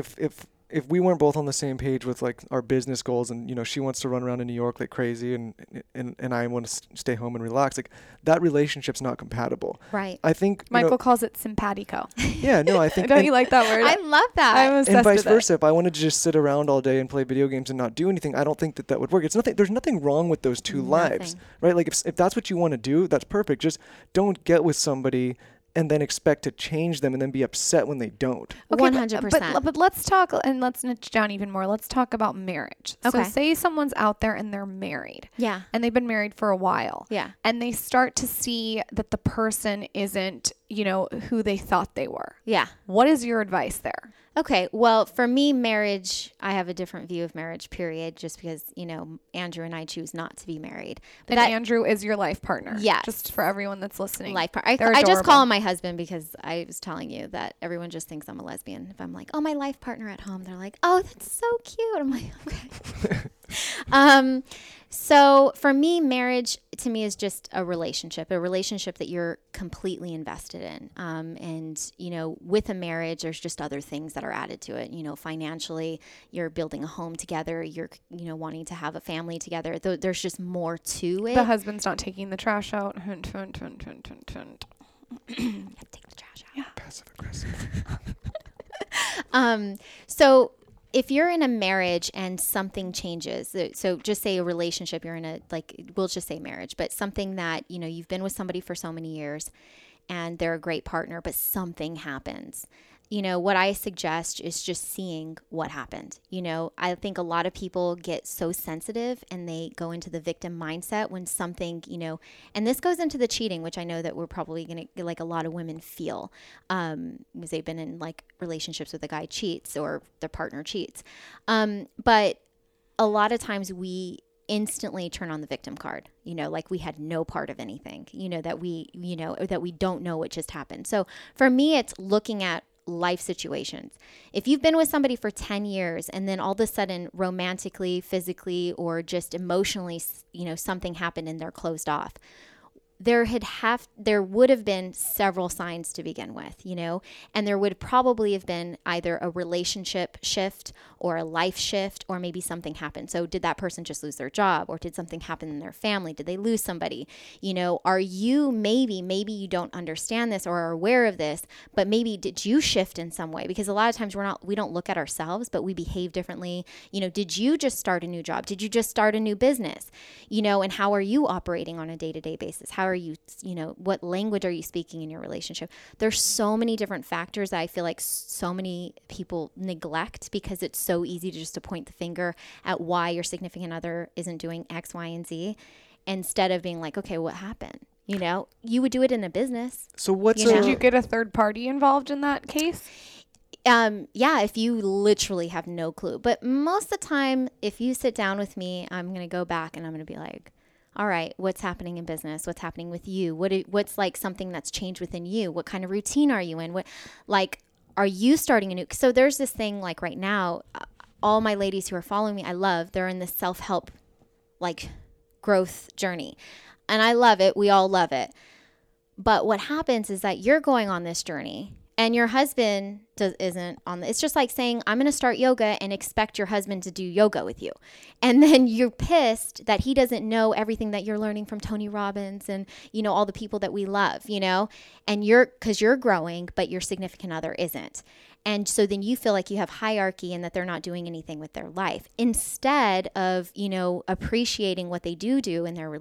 if we weren't both on the same page with like our business goals, and, you know, she wants to run around in New York like crazy and I want to stay home and relax, like that relationship's not compatible. Right. I think Michael calls it simpatico. Yeah, no, I think. Don't you like that word? I love that. I'm obsessed with it. And vice versa. If I wanted to just sit around all day and play video games and not do anything, I don't think that would work. It's nothing. There's nothing wrong with those two lives, right? Like if that's what you want to do, that's perfect. Just don't get with somebody and then expect to change them and then be upset when they don't. Okay, 100%. But let's talk, and let's niche down even more. Let's talk about marriage. Okay. So say someone's out there and they're married. Yeah. And they've been married for a while. Yeah. And they start to see that the person isn't, you know, who they thought they were. Yeah. What is your advice there? Okay. Well, for me, marriage, I have a different view of marriage, period, just because, you know, Andrew and I choose not to be married. But Andrew is your life partner. Yeah. Just for everyone that's listening. Life partner. I just call him my husband because I was telling you that everyone just thinks I'm a lesbian. If I'm like, oh, my life partner at home, they're like, oh, that's so cute. I'm like, okay. So for me, marriage to me is just a relationship that you're completely invested in. And, you know, with a marriage, there's just other things that are added to it. You know, financially, you're building a home together. You're, you know, wanting to have a family together. There's just more to it. The husband's not taking the trash out. Hunt, hunt, hunt, hunt, hunt, hunt. You have to take the trash out. Yeah. Passive aggressive. So if you're in a marriage and something changes, so just say a relationship, you're in a, like, we'll just say marriage, but something that, you know, you've been with somebody for so many years and they're a great partner, but something happens. You know, what I suggest is just seeing what happened. You know, I think a lot of people get so sensitive and they go into the victim mindset when something, you know, and this goes into the cheating, which I know that we're probably going to, like, a lot of women feel, because they've been in, like, relationships with a guy cheats or their partner cheats. But a lot of times we instantly turn on the victim card, you know, like we had no part of anything, you know, that we, you know, or that we don't know what just happened. So for me, it's looking at life situations. If you've been with somebody for 10 years and then all of a sudden romantically, physically, or just emotionally, you know, something happened and they're closed off, there would have been several signs to begin with, you know, and there would probably have been either a relationship shift or a life shift, or maybe something happened. So did that person just lose their job, or did something happen in their family? Did they lose somebody? You know, are you maybe you don't understand this or are aware of this, but maybe did you shift in some way? Because a lot of times we don't look at ourselves, but we behave differently. You know, did you just start a new job? Did you just start a new business? You know, and how are you operating on a day-to-day basis? How are you, you know, what language are you speaking in your relationship? There's so many different factors that I feel like so many people neglect, because it's so easy to just to point the finger at why your significant other isn't doing X, Y, and Z, instead of being like, okay, what happened? You know, you would do it in a business. So did you get a third party involved in that case? Yeah, if you literally have no clue. But most of the time, if you sit down with me, I'm going to go back and I'm going to be like, all right, what's happening in business? What's happening with you? What's like something that's changed within you? What kind of routine are you in? What, like, are you starting a new? So there's this thing like right now, all my ladies who are following me, I love, they're in this self-help, like, growth journey. And I love it. We all love it. But what happens is that you're going on this journey and your husband isn't on. It's just like saying, I'm going to start yoga and expect your husband to do yoga with you. And then you're pissed that he doesn't know everything that you're learning from Tony Robbins and, you know, all the people that we love, you know, and because you're growing, but your significant other isn't. And so then you feel like you have hierarchy and that they're not doing anything with their life, instead of, you know, appreciating what they do in your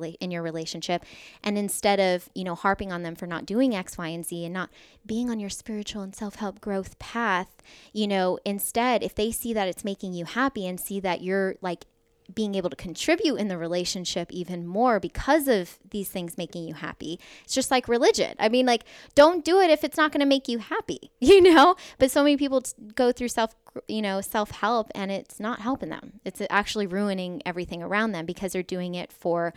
relationship, and instead of, you know, harping on them for not doing X, Y, and Z and not being on your spiritual and self-help growth path, you know, instead, if they see that it's making you happy and see that you're like being able to contribute in the relationship even more because of these things making you happy. It's just like religion. I mean, like, don't do it if it's not going to make you happy, you know? But so many people go through self-help and it's not helping them. It's actually ruining everything around them because they're doing it for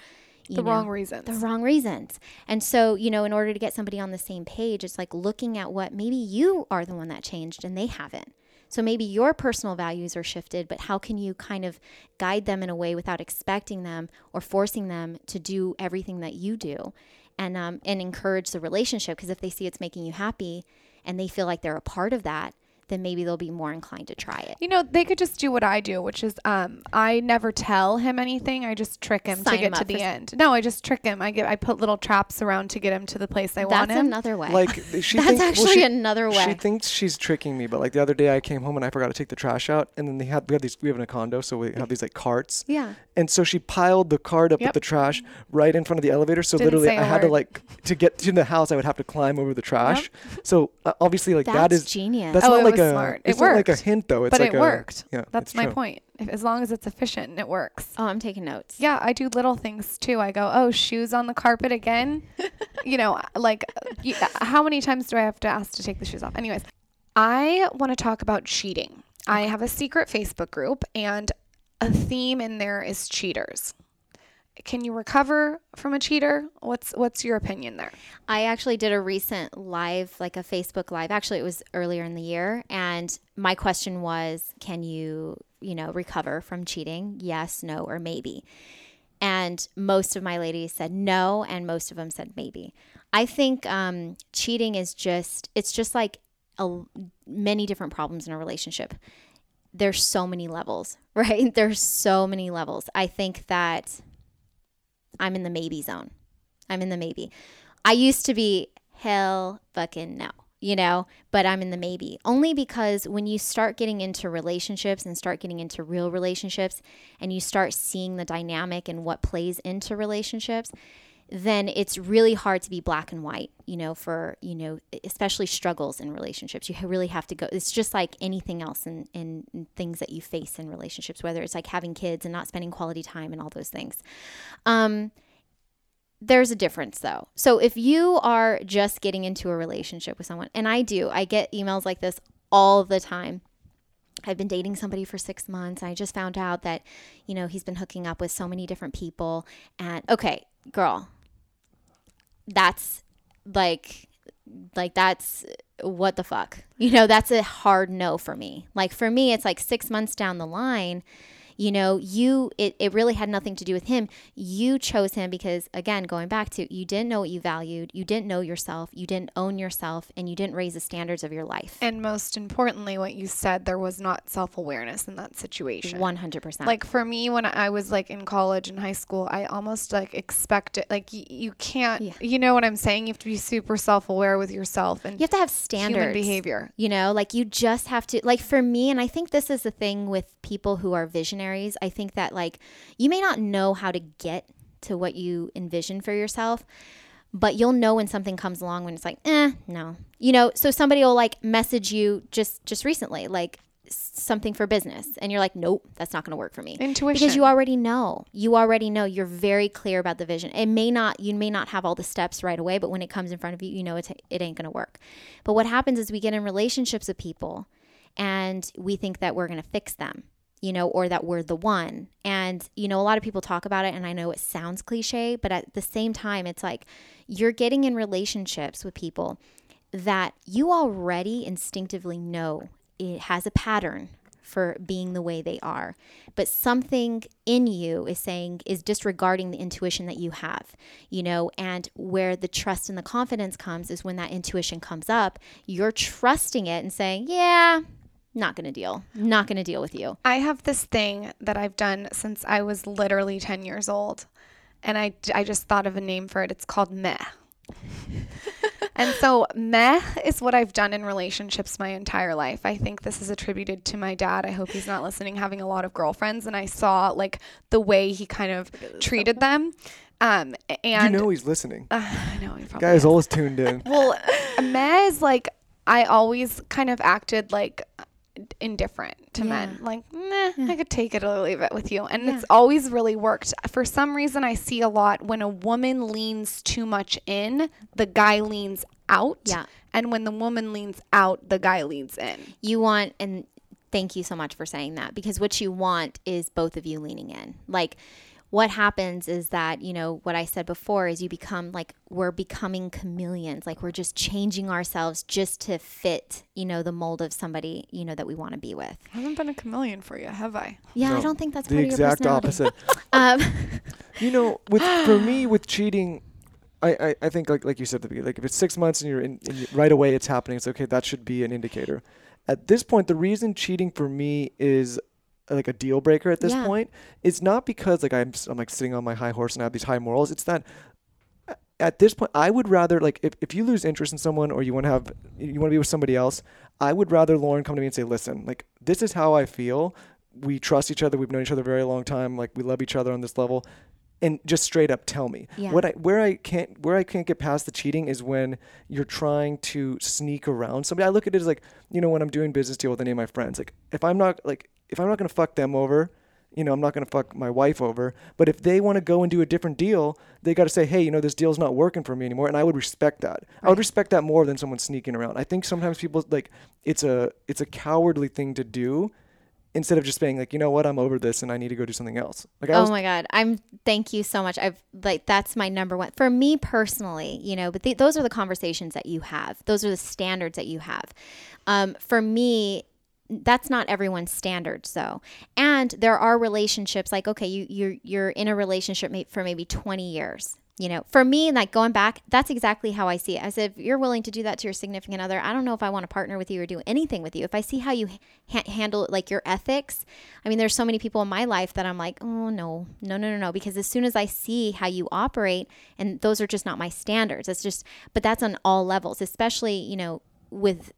the wrong reasons. And so, you know, in order to get somebody on the same page, it's like looking at what maybe you are the one that changed and they haven't. So maybe your personal values are shifted, but how can you kind of guide them in a way without expecting them or forcing them to do everything that you do, and encourage the relationship? Because if they see it's making you happy and they feel like they're a part of that, then maybe they'll be more inclined to try it. You know, they could just do what I do, which is I never tell him anything. I just trick him to get to the end. No, I just trick him. I put little traps around to get him to the place I want him. That's another way. Like, another way. She thinks she's tricking me, but like the other day I came home and I forgot to take the trash out, and then we have in a condo, so we have these like carts. Yeah. And so she piled the cart up with the trash right in front of the elevator. So to get to the house, I would have to climb over the trash. Yep. So obviously, like, that's genius. That's not like smart. It's not like a hint, though. It worked. Yeah, that's my point. As long as it's efficient and it works. Oh, I'm taking notes. Yeah, I do little things too. I go, oh, shoes on the carpet again. You know, like, how many times do I have to ask to take the shoes off? Anyways, I want to talk about cheating. I have a secret Facebook group, and a theme in there is cheaters. Can you recover from a cheater? What's your opinion there? I actually did a recent live, like a Facebook live. Actually, it was earlier in the year. And my question was, can you recover from cheating? Yes, no, or maybe. And most of my ladies said no. And most of them said maybe. I think cheating is it's just like many different problems in a relationship. There's so many levels, right? There's so many levels. I think that I'm in the maybe zone. I'm in the maybe. I used to be hell fucking no, you know, but I'm in the maybe. Only because when you start getting into relationships and start getting into real relationships and you start seeing the dynamic and what plays into relationships, then it's really hard to be black and white, you know, for, you know, especially struggles in relationships. You really have to go. It's just like anything else in things that you face in relationships, whether it's like having kids and not spending quality time and all those things. There's a difference, though. So if you are just getting into a relationship with someone, and I get emails like this all the time. I've been dating somebody for 6 months. And I just found out that, you know, he's been hooking up with so many different people. And okay, girl, that's like that's what the fuck, you know, that's a hard no for me. Like, for me, it's like 6 months down the line, you know, it really had nothing to do with him. You chose him because, again, going back to, you didn't know what you valued. You didn't know yourself. You didn't own yourself, and you didn't raise the standards of your life. And most importantly, what you said, there was not self-awareness in that situation. 100%. Like, for me, when I was like in college and high school, I almost like expected, like, you can't, you know what I'm saying? You have to be super self-aware with yourself, and you have to have standards, human behavior, you know, like, you just have to, like, for me. And I think this is the thing with people who are visionary. I think that, like, you may not know how to get to what you envision for yourself, but you'll know when something comes along when it's like, no, you know. So somebody will like message you just recently, like something for business, and you're like, nope, that's not going to work for me. Intuition, because you already know. You're very clear about the vision. You may not have all the steps right away, but when it comes in front of you, you know it ain't going to work. But what happens is we get in relationships with people, and we think that we're going to fix them. you know, or that we're the one. And, you know, a lot of people talk about it, and I know it sounds cliche, but at the same time, it's like you're getting in relationships with people that you already instinctively know it has a pattern for being the way they are. But something in you is saying, is disregarding the intuition that you have, you know, and where the trust and the confidence comes is when that intuition comes up, you're trusting it and saying, yeah, not going to deal with you. I have this thing that I've done since I was literally 10 years old. And I just thought of a name for it. It's called meh. And so meh is what I've done in relationships my entire life. I think this is attributed to my dad. I hope he's not listening, having a lot of girlfriends. And I saw like the way he kind of treated them. And you know he's listening. I know he probably is. Always tuned in. Well, meh is like I always kind of acted like indifferent to men. Like, I could take it or leave it with you. And it's always really worked. For some reason, I see a lot when a woman leans too much in, the guy leans out. Yeah. And when the woman leans out, the guy leans in. You want, and thank you so much for saying that, because what you want is both of you leaning in. Like, what happens is that, you know, what I said before is you become like, we're becoming chameleons. Like we're just changing ourselves just to fit, you know, the mold of somebody, you know, that we want to be with. I haven't been a chameleon for you, have I? Yeah, no, I don't think that's part of your personality. The exact opposite. You know, for me, with cheating, I think like you said at the beginning, like if it's 6 months and you're in right away, it's happening. It's okay. That should be an indicator. At this point, the reason cheating for me is like a deal breaker at this point. It's not because like I'm like sitting on my high horse and I have these high morals. It's that at this point I would rather, like, if you lose interest in someone or you want to be with somebody else, I would rather Lauryn come to me and say, listen, like, this is how I feel. We trust each other. We've known each other a very long time. Like, we love each other on this level. And just straight up tell me. Where I can't get past the cheating is when you're trying to sneak around somebody. I look at it as like, you know, when I'm doing business deal with any of my friends, like if I'm not going to fuck them over, you know, I'm not going to fuck my wife over. But if they want to go and do a different deal, they got to say, hey, you know, this deal's not working for me anymore. And I would respect that. Right. I would respect that more than someone sneaking around. I think sometimes people, like, it's a cowardly thing to do, instead of just being like, you know what, I'm over this and I need to go do something else. Like, oh my God. Thank you so much. That's my number one for me personally, you know, but those are the conversations that you have. Those are the standards that you have. For me, that's not everyone's standards though. And there are relationships like, okay, you're in a relationship for maybe 20 years. You know, for me, like going back, that's exactly how I see it. I said, if you're willing to do that to your significant other, I don't know if I want to partner with you or do anything with you. If I see how you handle it, like your ethics, I mean, there's so many people in my life that I'm like, oh, no. Because as soon as I see how you operate, and those are just not my standards. But that's on all levels, especially, you know, with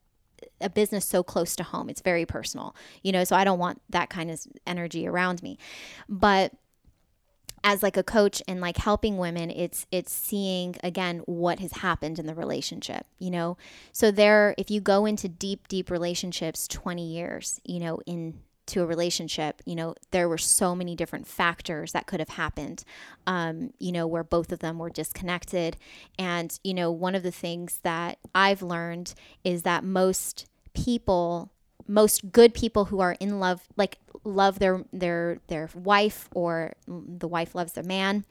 a business so close to home. It's very personal, you know, so I don't want that kind of energy around me. But as like a coach and like helping women, it's seeing again what has happened in the relationship, you know. So if you go into deep relationships, 20 years, you know, into a relationship, you know, there were so many different factors that could have happened, you know, where both of them were disconnected. And, you know, one of the things that I've learned is that most good people who are in love, like love their wife, or the wife loves the man,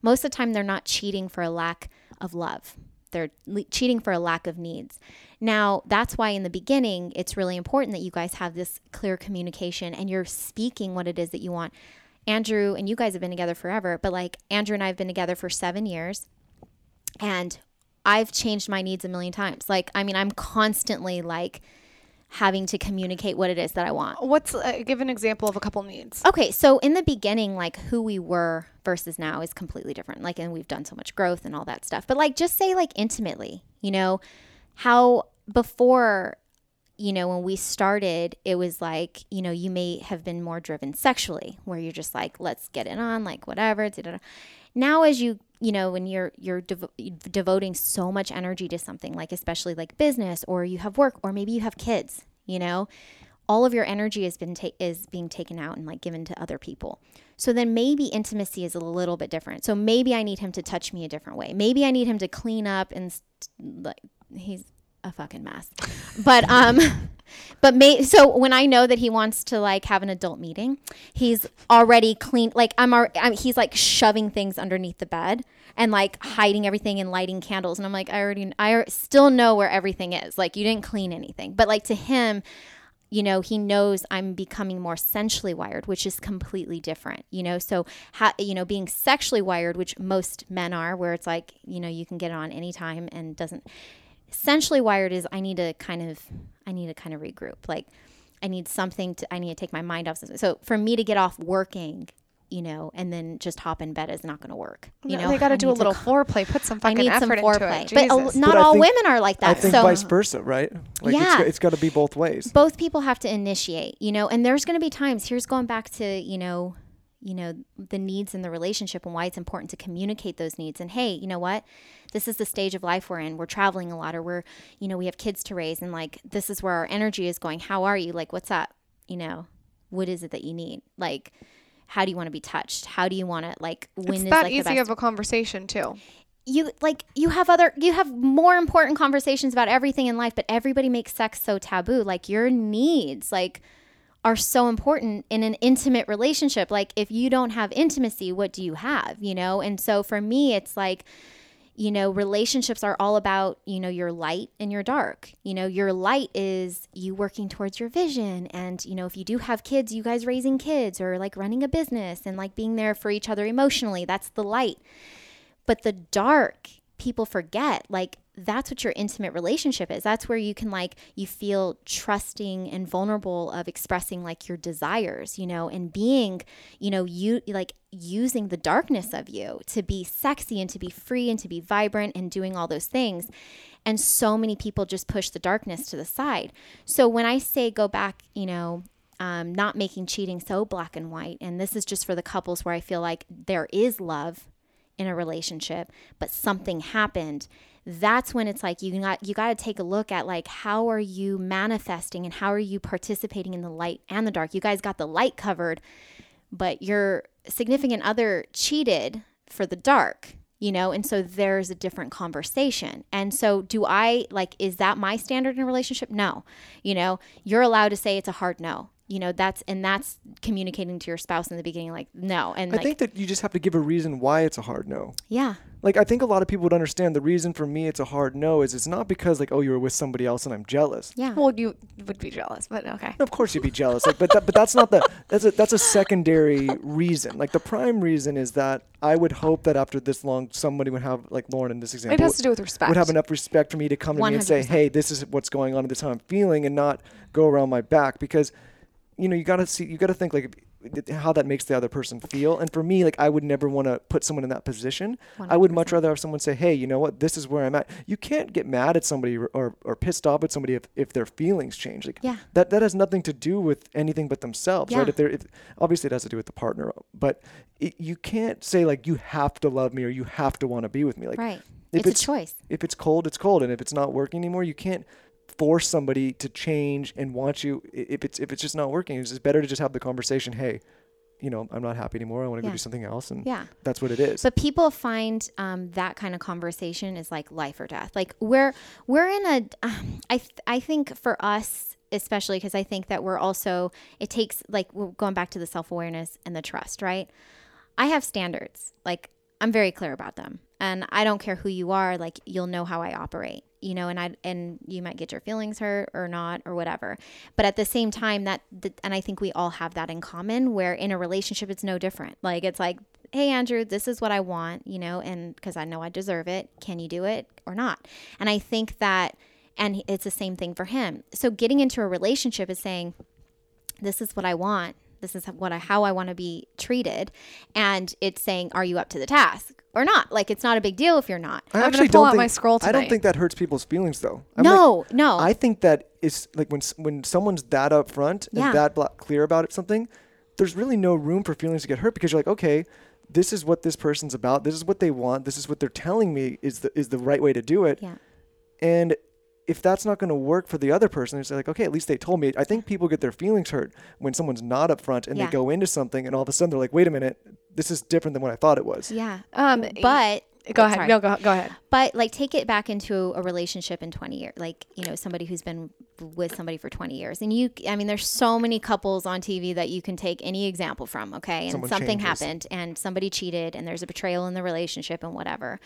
most of the time they're not cheating for a lack of love. They're cheating for a lack of needs. Now, that's why in the beginning, it's really important that you guys have this clear communication and you're speaking what it is that you want. Andrew and you guys have been together forever, but like Andrew and I have been together for 7 years, and I've changed my needs a million times. Like, I mean, I'm constantly like having to communicate what it is that I want. Give an example of a couple needs. Okay. So in the beginning, like who we were versus now is completely different. Like, and we've done so much growth and all that stuff, but like, just say like intimately, you know, how before, you know, when we started, it was like, you know, you may have been more driven sexually where you're just like, let's get it on, like whatever. Da-da-da. Now, as you know, when you're devoting so much energy to something, like especially like business, or you have work, or maybe you have kids, you know, all of your energy is being taken out and like given to other people. So then maybe intimacy is a little bit different. So maybe I need him to touch me a different way. Maybe I need him to clean up and like he's a fucking mess. So when I know that he wants to like have an adult meeting, he's already clean. Like he's like shoving things underneath the bed and like hiding everything and lighting candles. And I'm like, I still know where everything is. Like you didn't clean anything, but like to him, you know, he knows I'm becoming more sensually wired, which is completely different, you know? So, being sexually wired, which most men are, where it's like, you know, you can get it on anytime and doesn't. Sensually wired is I need to kind of regroup. Like I need to take my mind off. So for me to get off working, you know, and then just hop in bed is not going to work. You know, they got to do a little foreplay, put some fucking effort into it. Jesus. But not all women are like that. I think so, vice versa, right? Like yeah. It's got to be both ways. Both people have to initiate, you know, and there's going to be times, here's going back to, you know, the needs in the relationship and why it's important to communicate those needs. And hey, you know what? This is the stage of life we're in. We're traveling a lot, or we're, you know, we have kids to raise, and like, this is where our energy is going. How are you? Like, what's up? You know, what is it that you need? Like, how do you want to be touched? How do you want to, like, when is like the best? It's that easy of a conversation too. You have more important conversations about everything in life, but everybody makes sex so taboo. Like your needs, like, are so important in an intimate relationship. Like if you don't have intimacy, what do you have? You know? And so for me, it's like, you know, relationships are all about, you know, your light and your dark. You know, your light is you working towards your vision. And, you know, if you do have kids, you guys raising kids, or like running a business and like being there for each other emotionally. That's the light. But the dark, people forget, like, that's what your intimate relationship is. That's where you can, like, you feel trusting and vulnerable of expressing like your desires, you know, and being, you know, you like using the darkness of you to be sexy and to be free and to be vibrant and doing all those things. And so many people just push the darkness to the side. So when I say go back, you know, not making cheating so black and white, and this is just for the couples where I feel like there is love in a relationship, but something happened. That's when it's like you got to take a look at like, how are you manifesting and how are you participating in the light and the dark? You guys got the light covered, but your significant other cheated for the dark, you know? And so there's a different conversation. And so do I, like, is that my standard in a relationship? No. You know, you're allowed to say it's a hard no. You know, that's communicating to your spouse in the beginning, like, no. And I think that you just have to give a reason why it's a hard no. Yeah. Like, I think a lot of people would understand the reason for me it's a hard no is it's not because, like, oh, you were with somebody else and I'm jealous. Yeah. Well, you would be jealous, but okay. Of course you'd be jealous. Like, but that's not that's a secondary reason. Like, the prime reason is that I would hope that after this long, somebody would have, like Lauren in this example. It has to do with respect. Would have enough respect for me to come to 100%. Me and say, hey, this is what's going on at the time I'm feeling, and not go around my back, because... you know, you got to think like how that makes the other person feel. And for me, like, I would never want to put someone in that position. 100%. I would much rather have someone say, hey, you know what, this is where I'm at. You can't get mad at somebody or pissed off at somebody if their feelings change. Like, yeah. That has nothing to do with anything but themselves, yeah. Right? If obviously it has to do with the partner, but you can't say like, you have to love me or you have to want to be with me. Like, right. It's a choice. If it's cold, it's cold. And if it's not working anymore, you can't force somebody to change and want you. If it's just not working, it's just better to just have the conversation. Hey, you know, I'm not happy anymore. I want to go do something else. And that's what it is. But people find that kind of conversation is like life or death. Like we're in a, I think for us, especially because I think that we're also, it takes like, we're going back to the self-awareness and the trust, right? I have standards. Like, I'm very clear about them, and I don't care who you are. Like, you'll know how I operate. You know, and you might get your feelings hurt or not or whatever. But at the same time, and I think we all have that in common, where in a relationship, it's no different. Like, it's like, hey, Andrew, this is what I want, you know, and because I know I deserve it. Can you do it or not? And I think that, and it's the same thing for him. So getting into a relationship is saying, this is what I want. This is how I want to be treated. And it's saying, are you up to the task or not? Like, it's not a big deal if you're not. I'm actually gonna pull out my scroll tonight. I don't think that hurts people's feelings, though. No. I think that it's like when someone's that upfront and that clear about it, something, there's really no room for feelings to get hurt, because you're like, okay, this is what this person's about. This is what they want. This is what they're telling me is the right way to do it. Yeah. And if that's not going to work for the other person, it's like, okay, at least they told me. I think people get their feelings hurt when someone's not upfront and they go into something and all of a sudden they're like, wait a minute, this is different than what I thought it was. Yeah. But Go ahead. Hard. No, go ahead. But like, take it back into a relationship in 20 years, like, you know, somebody who's been with somebody for 20 years. And you, I mean, there's so many couples on TV that you can take any example from. Okay. And something happened and somebody cheated and there's a betrayal in the relationship and whatever.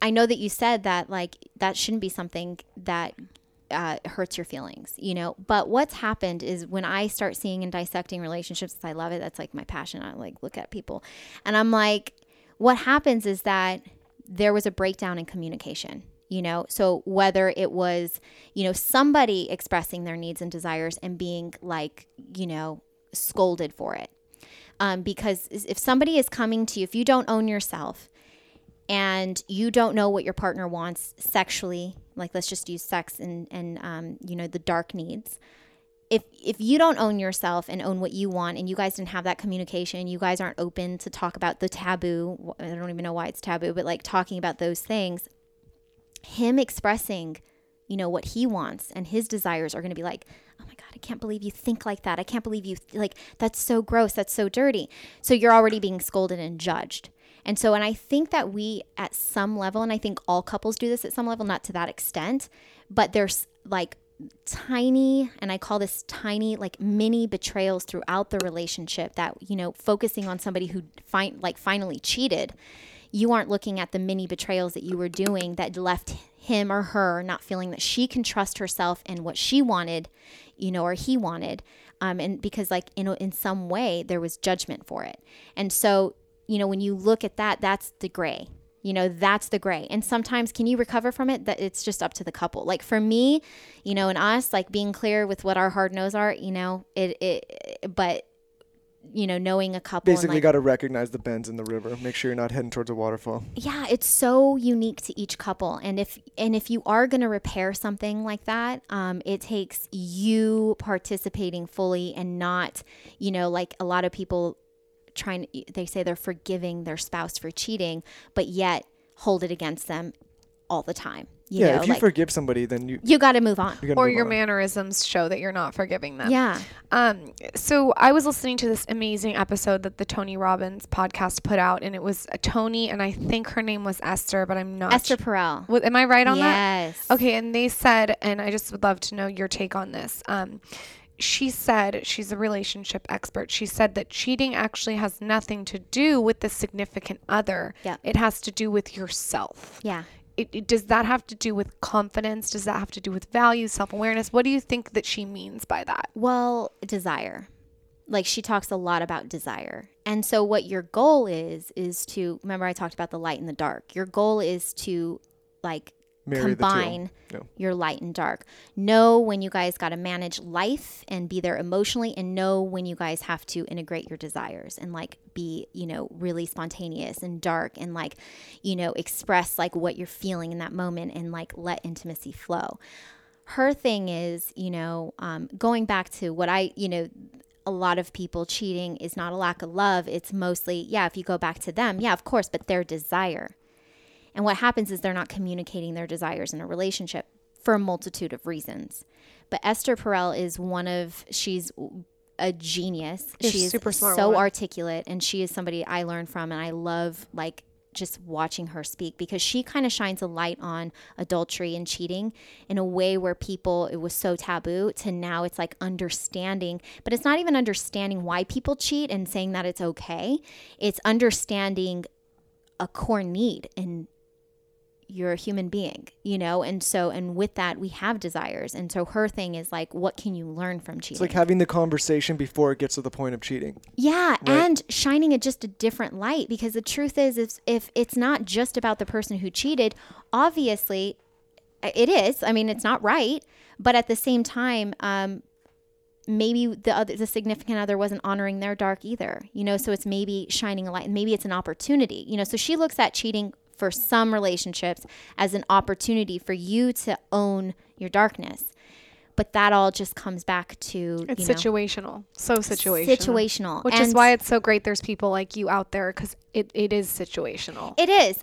I know that you said that, like, that shouldn't be something that hurts your feelings, you know, but what's happened is when I start seeing and dissecting relationships, I love it. That's like my passion. I like look at people and I'm like, what happens is that there was a breakdown in communication, you know? So whether it was, you know, somebody expressing their needs and desires and being like, you know, scolded for it. Because if somebody is coming to you, if you don't own yourself, and you don't know what your partner wants sexually, like let's just use sex and you know, the dark needs. If you don't own yourself and own what you want and you guys didn't have that communication, you guys aren't open to talk about the taboo. I don't even know why it's taboo, but like talking about those things, him expressing, you know, what he wants and his desires are going to be like, oh my God, I can't believe you think like that. I can't believe you like, that's so gross. That's so dirty. So you're already being scolded and judged. And so, and I think that we at some level, and I think all couples do this at some level, not to that extent, but there's like tiny, and I call this tiny, like mini betrayals throughout the relationship that, you know, focusing on somebody who finally cheated, you aren't looking at the mini betrayals that you were doing that left him or her not feeling that she can trust herself and what she wanted, you know, or he wanted. And because like, in some way there was judgment for it. And so, you know, when you look at that, that's the gray, you know, that's the gray. And sometimes can you recover from it? That it's just up to the couple. Like for me, you know, and us, like being clear with what our hard no's are, you know, but you know, knowing a couple. Basically, like, got to recognize the bends in the river. Make sure you're not heading towards a waterfall. Yeah, it's so unique to each couple. And if you are going to repair something like that, it takes you participating fully and not, you know, like a lot of people they say they're forgiving their spouse for cheating, but yet hold it against them all the time. You know, if you like, forgive somebody, then you got to move on, or your mannerisms show that you're not forgiving them. Yeah. So I was listening to this amazing episode that the Tony Robbins podcast put out, and it was a Tony, and I think her name was Esther, but I'm not. Esther Perel. Am I right on that? Yes. Okay. And they said, and I just would love to know your take on this. She said, she's a relationship expert. She said that cheating actually has nothing to do with the significant other. Yeah. It has to do with yourself. Yeah. Does that have to do with confidence? Does that have to do with values, self-awareness? What do you think that she means by that? Well, desire. Like she talks a lot about desire. And so what your goal is to, remember I talked about the light and the dark. Your goal is to like combine your light and dark. Know when you guys got to manage life and be there emotionally, and know when you guys have to integrate your desires and like be, you know, really spontaneous and dark and like, you know, express like what you're feeling in that moment and like let intimacy flow. Her thing is, you know, going back to what I, you know, a lot of people cheating is not a lack of love. It's mostly, yeah, if you go back to them, yeah, of course, but their desire. And what happens is they're not communicating their desires in a relationship for a multitude of reasons. But Esther Perel is she's a genius. She's super smart, so articulate, and she is somebody I learn from, and I love like just watching her speak because she kind of shines a light on adultery and cheating in a way where people, it was so taboo to now it's like understanding, but it's not even understanding why people cheat and saying that it's okay. It's understanding a core need and you're a human being, you know? And so, and with that, we have desires. And so her thing is like, what can you learn from cheating? It's like having the conversation before it gets to the point of cheating. Yeah. Right? And shining it just a different light, because the truth is if it's not just about the person who cheated, obviously it is. I mean, it's not right. But at the same time, maybe the significant other wasn't honoring their dark either, you know? So it's maybe shining a light and maybe it's an opportunity, you know? So she looks at cheating for some relationships as an opportunity for you to own your darkness. But that all just comes back to, it's situational. So situational. Situational. Which is why it's so great there's people like you out there, because it is situational. It is.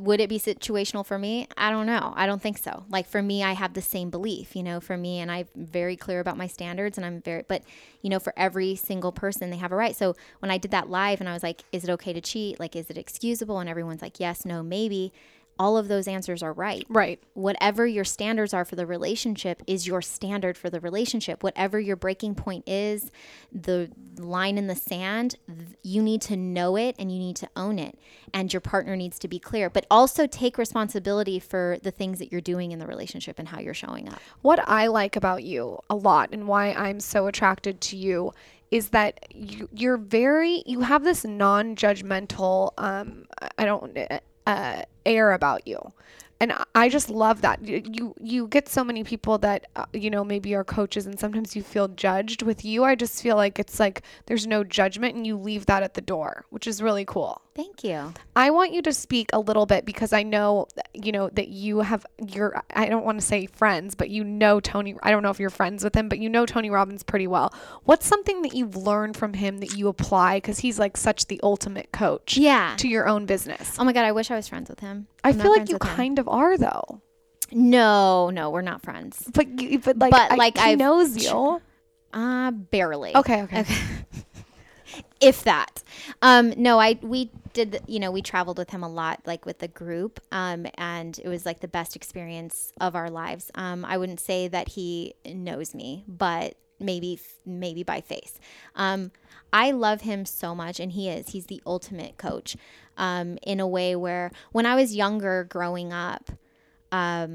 Would it be situational for me? I don't know. I don't think so. Like for me, I have the same belief, for me, and I'm very clear about my standards, and but for every single person, they have a right. So when I did that live and I was like, is it okay to cheat? Like, is it excusable? And everyone's like, yes, no, maybe. All of those answers are right. Right. Whatever your standards are for the relationship is your standard for the relationship. Whatever your breaking point is, the line in the sand, you need to know it and you need to own it. And your partner needs to be clear. But also take responsibility for the things that you're doing in the relationship and how you're showing up. What I like about you a lot and why I'm so attracted to you is that you have this non-judgmental, air about you. And I just love that. You get so many people that, maybe are coaches and sometimes you feel judged. With you, I just feel like it's like there's no judgment and you leave that at the door, which is really cool. Thank you. I want you to speak a little bit because I know, that you have I don't want to say friends, but Tony, I don't know if you're friends with him, but Tony Robbins pretty well. What's something that you've learned from him that you apply? Because he's like such the ultimate coach to your own business. Oh my God, I wish I was friends with him. I feel like you kind of are though. No, we're not friends. But he knows you. Barely. Okay. If that. We traveled with him a lot, like with the group, and it was like the best experience of our lives. I wouldn't say that he knows me, but maybe by face. I love him so much, and he's the ultimate coach, in a way where when I was younger growing up, I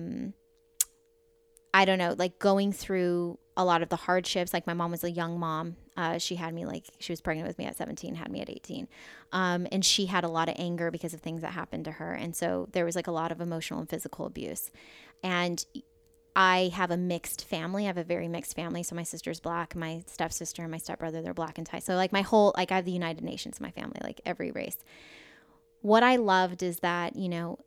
don't know, like going through a lot of the hardships, like my mom was a young mom. She had me she was pregnant with me at 17, had me at 18. And she had a lot of anger because of things that happened to her. And so there was like a lot of emotional and physical abuse. And I have a mixed family. I have a very mixed family. So my sister's black, my stepsister and my stepbrother, they're black and Thai. So like I have the United Nations in my family, like every race. What I loved is that,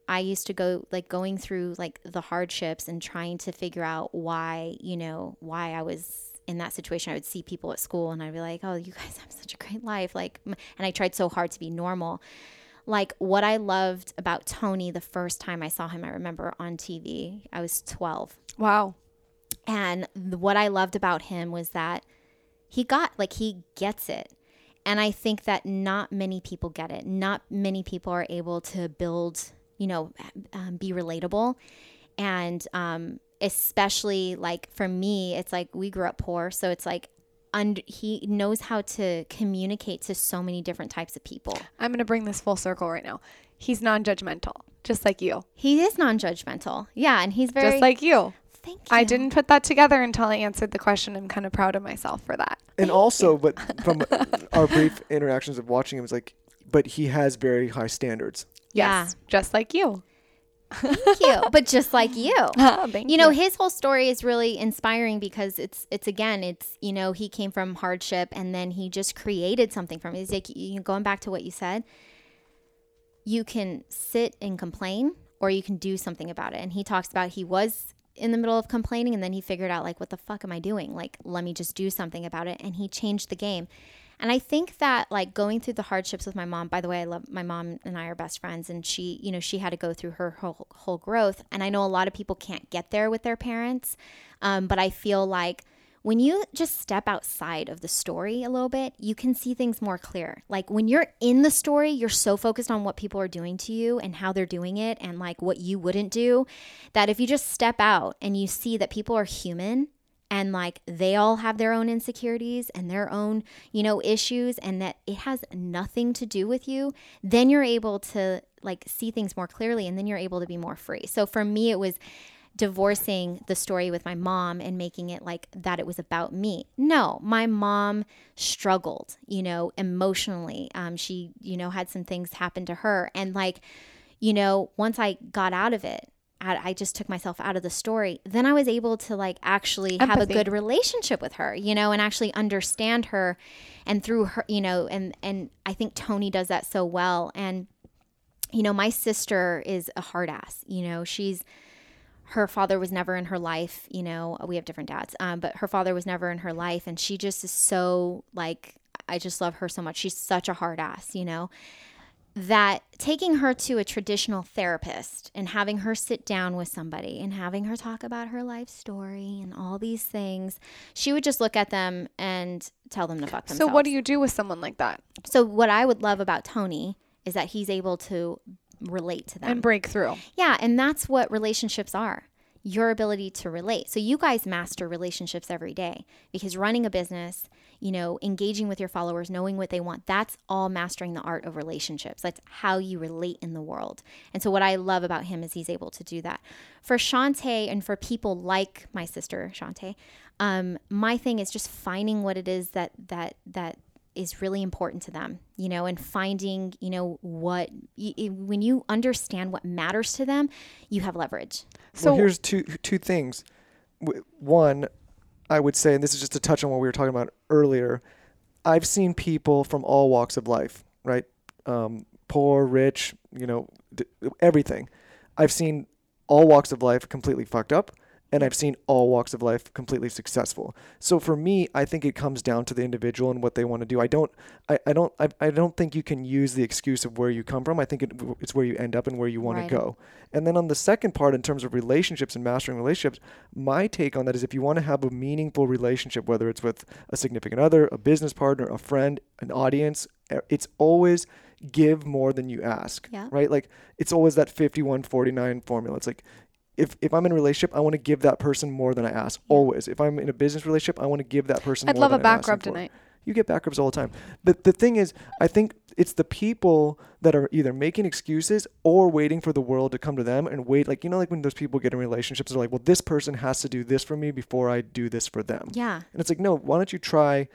I used to go going through like the hardships and trying to figure out why I was in that situation. I would see people at school and I'd be like, oh, you guys have such a great life. And I tried so hard to be normal. Like what I loved about Tony the first time I saw him, I remember on TV, I was 12. Wow. And what I loved about him was that he gets it. And I think that not many people get it. Not many people are able to build, be relatable. And especially like for me, it's like we grew up poor. So it's like he knows how to communicate to so many different types of people. I'm going to bring this full circle right now. He's non-judgmental, just like you. He is non-judgmental. Yeah. And he's very... Just like you. Thank you. I didn't put that together until I answered the question. I'm kind of proud of myself for that. And also, but from our brief interactions of watching him, it's like, but he has very high standards. Yes. Yeah. Just like you. Thank you. But just like you. Thank you. His whole story is really inspiring because it's he came from hardship and then he just created something from it. It's like, going back to what you said, you can sit and complain or you can do something about it. And he talks about he was in the middle of complaining and then he figured out what the fuck am I doing? Let me just do something about it. And he changed the game. And I think that going through the hardships with my mom, by the way, I love my mom and I are best friends, and she, she had to go through her whole growth. And I know a lot of people can't get there with their parents. But I feel like when you just step outside of the story a little bit, you can see things more clear. Like when you're in the story, you're so focused on what people are doing to you and how they're doing it and what you wouldn't do, that if you just step out and you see that people are human and they all have their own insecurities and their own, issues, and that it has nothing to do with you, then you're able to see things more clearly and then you're able to be more free. So for me, it was divorcing the story with my mom and making it that it was about me. No, my mom struggled, emotionally. She, had some things happen to her. And once I got out of it, I just took myself out of the story. Then I was able to actually empathy. Have a good relationship with her, and actually understand her, and through her, and I think Tony does that so well. And, my sister is a hard ass, she's her father was never in her life. You know, we have different dads, but her father was never in her life. And she just is so, like, I just love her so much. She's such a hard ass, you know, that taking her to a traditional therapist and having her sit down with somebody and having her talk about her life story and all these things, she would just look at them and tell them to fuck themselves. So what do you do with someone like that? So what I would love about Tony is that he's able to relate to them. And break through. Yeah, and that's what relationships are. Your ability to relate. So you guys master relationships every day, because running a business, you know, engaging with your followers, knowing what they want, that's all mastering the art of relationships. That's how you relate in the world. And so what I love about him is he's able to do that. For Shantae and for people like my sister Shantae, my thing is just finding what it is that is really important to them, you know, and finding, you know, when you understand what matters to them, you have leverage. So well, here's two things. One, I would say, and this is just to touch on what we were talking about earlier, I've seen people from all walks of life, right? Poor, rich, you know, everything. I've seen all walks of life completely fucked up. And I've seen all walks of life completely successful. So for me, I think it comes down to the individual and what they want to do. I don't think you can use the excuse of where you come from. I think it's where you end up and where you want to go. And then on the second part, in terms of relationships and mastering relationships, my take on that is if you want to have a meaningful relationship, whether it's with a significant other, a business partner, a friend, an audience, it's always give more than you ask, right? Like it's always that 51-49 formula. It's like, If I'm in a relationship, I want to give that person more than I ask. Always. If I'm in a business relationship, I want to give that person more than I ask. I'd love a back rub tonight. You get back rubs all the time. But the thing is, I think it's the people that are either making excuses or waiting for the world to come to them and wait. Like, you know, like when those people get in relationships, they're like, well, this person has to do this for me before I do this for them. Yeah. And it's like, no, why don't you try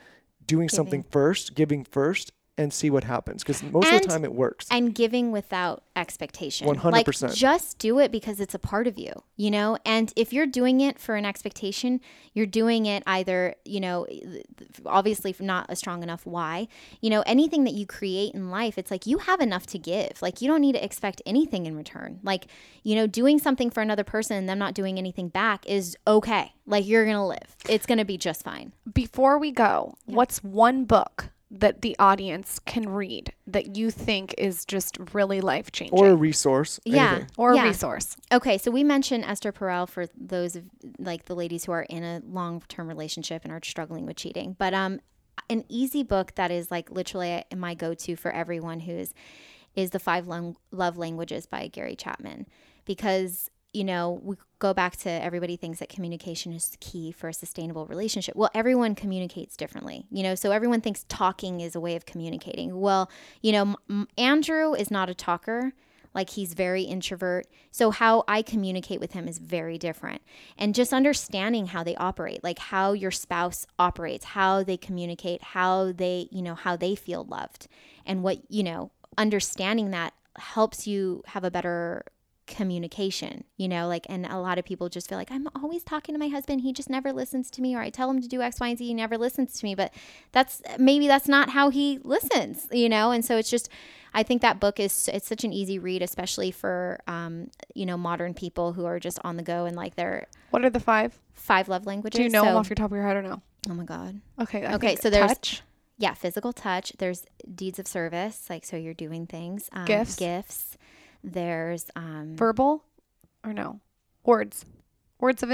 doing something first, giving first, and see what happens, because most of the time it works. And giving without expectation. 100%. Like, just do it because it's a part of you, you know? And if you're doing it for an expectation, you're doing it either, you know, obviously not a strong enough why. You know, anything that you create in life, it's like you have enough to give. Like, you don't need to expect anything in return. Like, you know, doing something for another person and them not doing anything back is okay. Like, you're going to live. It's going to be just fine. Before we go, what's one book that the audience can read that you think is just really life-changing? Or a resource. Yeah. Or a resource. Okay. So we mentioned Esther Perel for those of like the ladies who are in a long-term relationship and are struggling with cheating. But an easy book that is like literally my go-to for everyone who is The Five Love Languages by Gary Chapman. Because, you know, we go back to everybody thinks that communication is key for a sustainable relationship. Well, everyone communicates differently, you know, so everyone thinks talking is a way of communicating. Well, you know, Andrew is not a talker. Like, he's very introvert. So how I communicate with him is very different. And just understanding how they operate, like how your spouse operates, how they communicate, how they, you know, how they feel loved, and what, you know, understanding that helps you have a better communication, you know, like, and a lot of people just feel like I'm always talking to my husband. He just never listens to me, or I tell him to do X, Y, and Z. He never listens to me, but that's not how he listens, you know? And so it's just, I think that book it's such an easy read, especially for, you know, modern people who are just on the go and like they're. What are the five? Five love languages. Do you know them off your top of your head or no? Oh my God. Okay. Okay. So there's touch. Yeah. Physical touch. There's deeds of service. Like, so you're doing things, gifts. There's verbal or no words of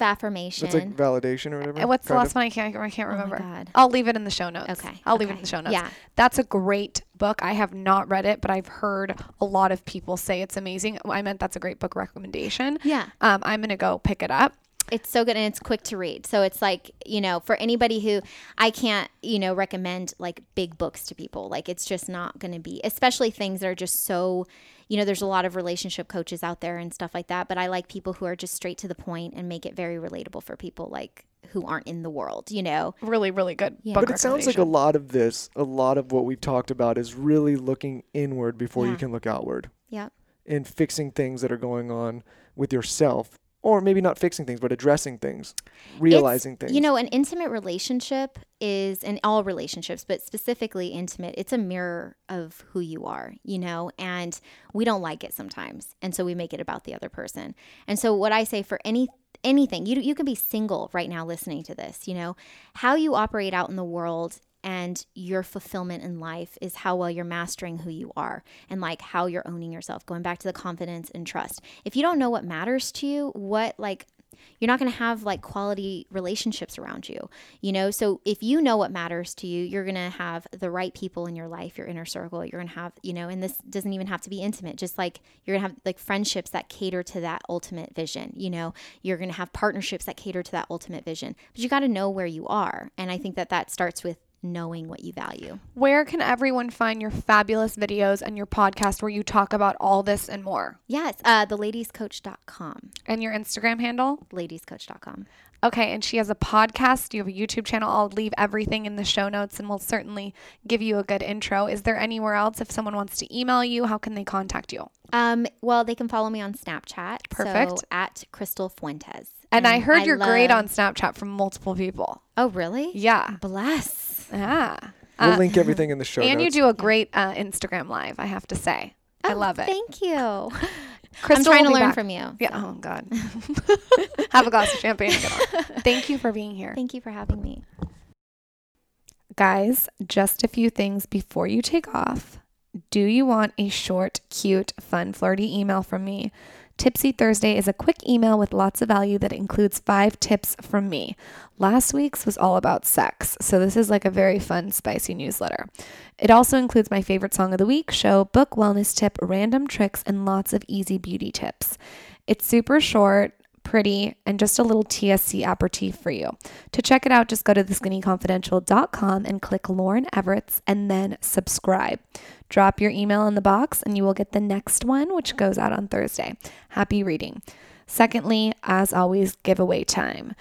affirmation. It's like validation or whatever. What's the last one? I can't remember. Oh my God. I'll leave it in the show notes. Okay. Leave it in the show notes. Yeah. That's a great book. I have not read it, but I've heard a lot of people say it's amazing. I meant that's a great book recommendation. Yeah. I'm going to go pick it up. It's so good, and it's quick to read. So it's like, you know, for anybody who, I can't, you know, recommend like big books to people. Like, it's just not going to be, especially things that are just so, you know, there's a lot of relationship coaches out there and stuff like that. But I like people who are just straight to the point and make it very relatable for people like who aren't in the world, you know. Really, really good. Yeah. But it sounds like a lot of what we've talked about is really looking inward before you can look outward. Yeah. And fixing things that are going on with yourself Or maybe not fixing things, but addressing things, realizing things. You know, an intimate relationship is, in all relationships, but specifically intimate, it's a mirror of who you are, you know, and we don't like it sometimes. And so we make it about the other person. And so what I say for anything, you can be single right now listening to this, you know, how you operate out in the world and your fulfillment in life is how well you're mastering who you are and like how you're owning yourself, going back to the confidence and trust. If you don't know what matters to you, you're not going to have like quality relationships around you, you know? So if you know what matters to you, you're going to have the right people in your life, your inner circle, you're going to have, you know, and this doesn't even have to be intimate, just like you're going to have like friendships that cater to that ultimate vision, you know, you're going to have partnerships that cater to that ultimate vision, but you got to know where you are. And I think that starts with knowing what you value. Where can everyone find your fabulous videos and your podcast where you talk about all this and more? Yes, theladiescoach.com. And your Instagram handle? Ladiescoach.com. Okay, and she has a podcast. You have a YouTube channel. I'll leave everything in the show notes and we'll certainly give you a good intro. Is there anywhere else? If someone wants to email you, how can they contact you? Well, they can follow me on Snapchat. Perfect. So, at Crystal Fuentes. And I heard you're great on Snapchat from multiple people. Oh, really? Yeah. Bless. Yeah. We'll link everything in the show notes. And you do a great Instagram live, I have to say. Oh, I love it. Thank you. Crystal, I'm trying to learn from you. Yeah. So. Oh, God. Have a glass of champagne. Thank you for being here. Thank you for having me. Guys, just a few things before you take off. Do you want a short, cute, fun, flirty email from me? Tipsy Thursday is a quick email with lots of value that includes 5 tips from me. Last week's was all about sex, so this is like a very fun, spicy newsletter. It also includes my favorite song of the week, show, book, wellness tip, random tricks, and lots of easy beauty tips. It's super short, pretty, and just a little TSC aperitif for you. To check it out, just go to theskinnyconfidential.com and click Lauryn Evarts and then subscribe. Drop your email in the box and you will get the next one, which goes out on Thursday. Happy reading. Secondly, as always, giveaway time.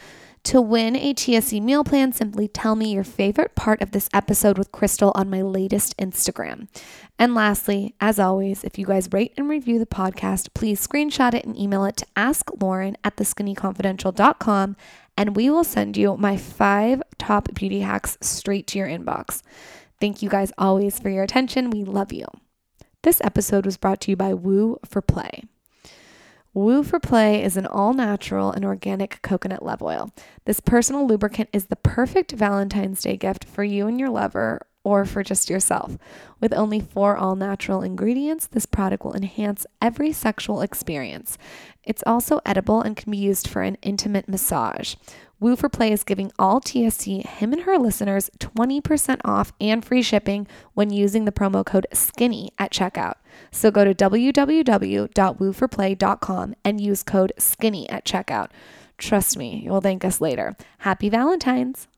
To win a TSC meal plan, simply tell me your favorite part of this episode with Crystal on my latest Instagram. And lastly, as always, if you guys rate and review the podcast, please screenshot it and email it to asklauren@theskinnyconfidential.com, and we will send you my 5 top beauty hacks straight to your inbox. Thank you guys always for your attention. We love you. This episode was brought to you by Woo for Play. Woo for Play is an all-natural and organic coconut love oil. This personal lubricant is the perfect Valentine's Day gift for you and your lover, or for just yourself. With only 4 all-natural ingredients, this product will enhance every sexual experience. It's also edible and can be used for an intimate massage. Woo for Play is giving all TSC Him and Her listeners 20% off and free shipping when using the promo code SKINNY at checkout. So go to www.wooforplay.com and use code SKINNY at checkout. Trust me, you'll thank us later. Happy Valentine's!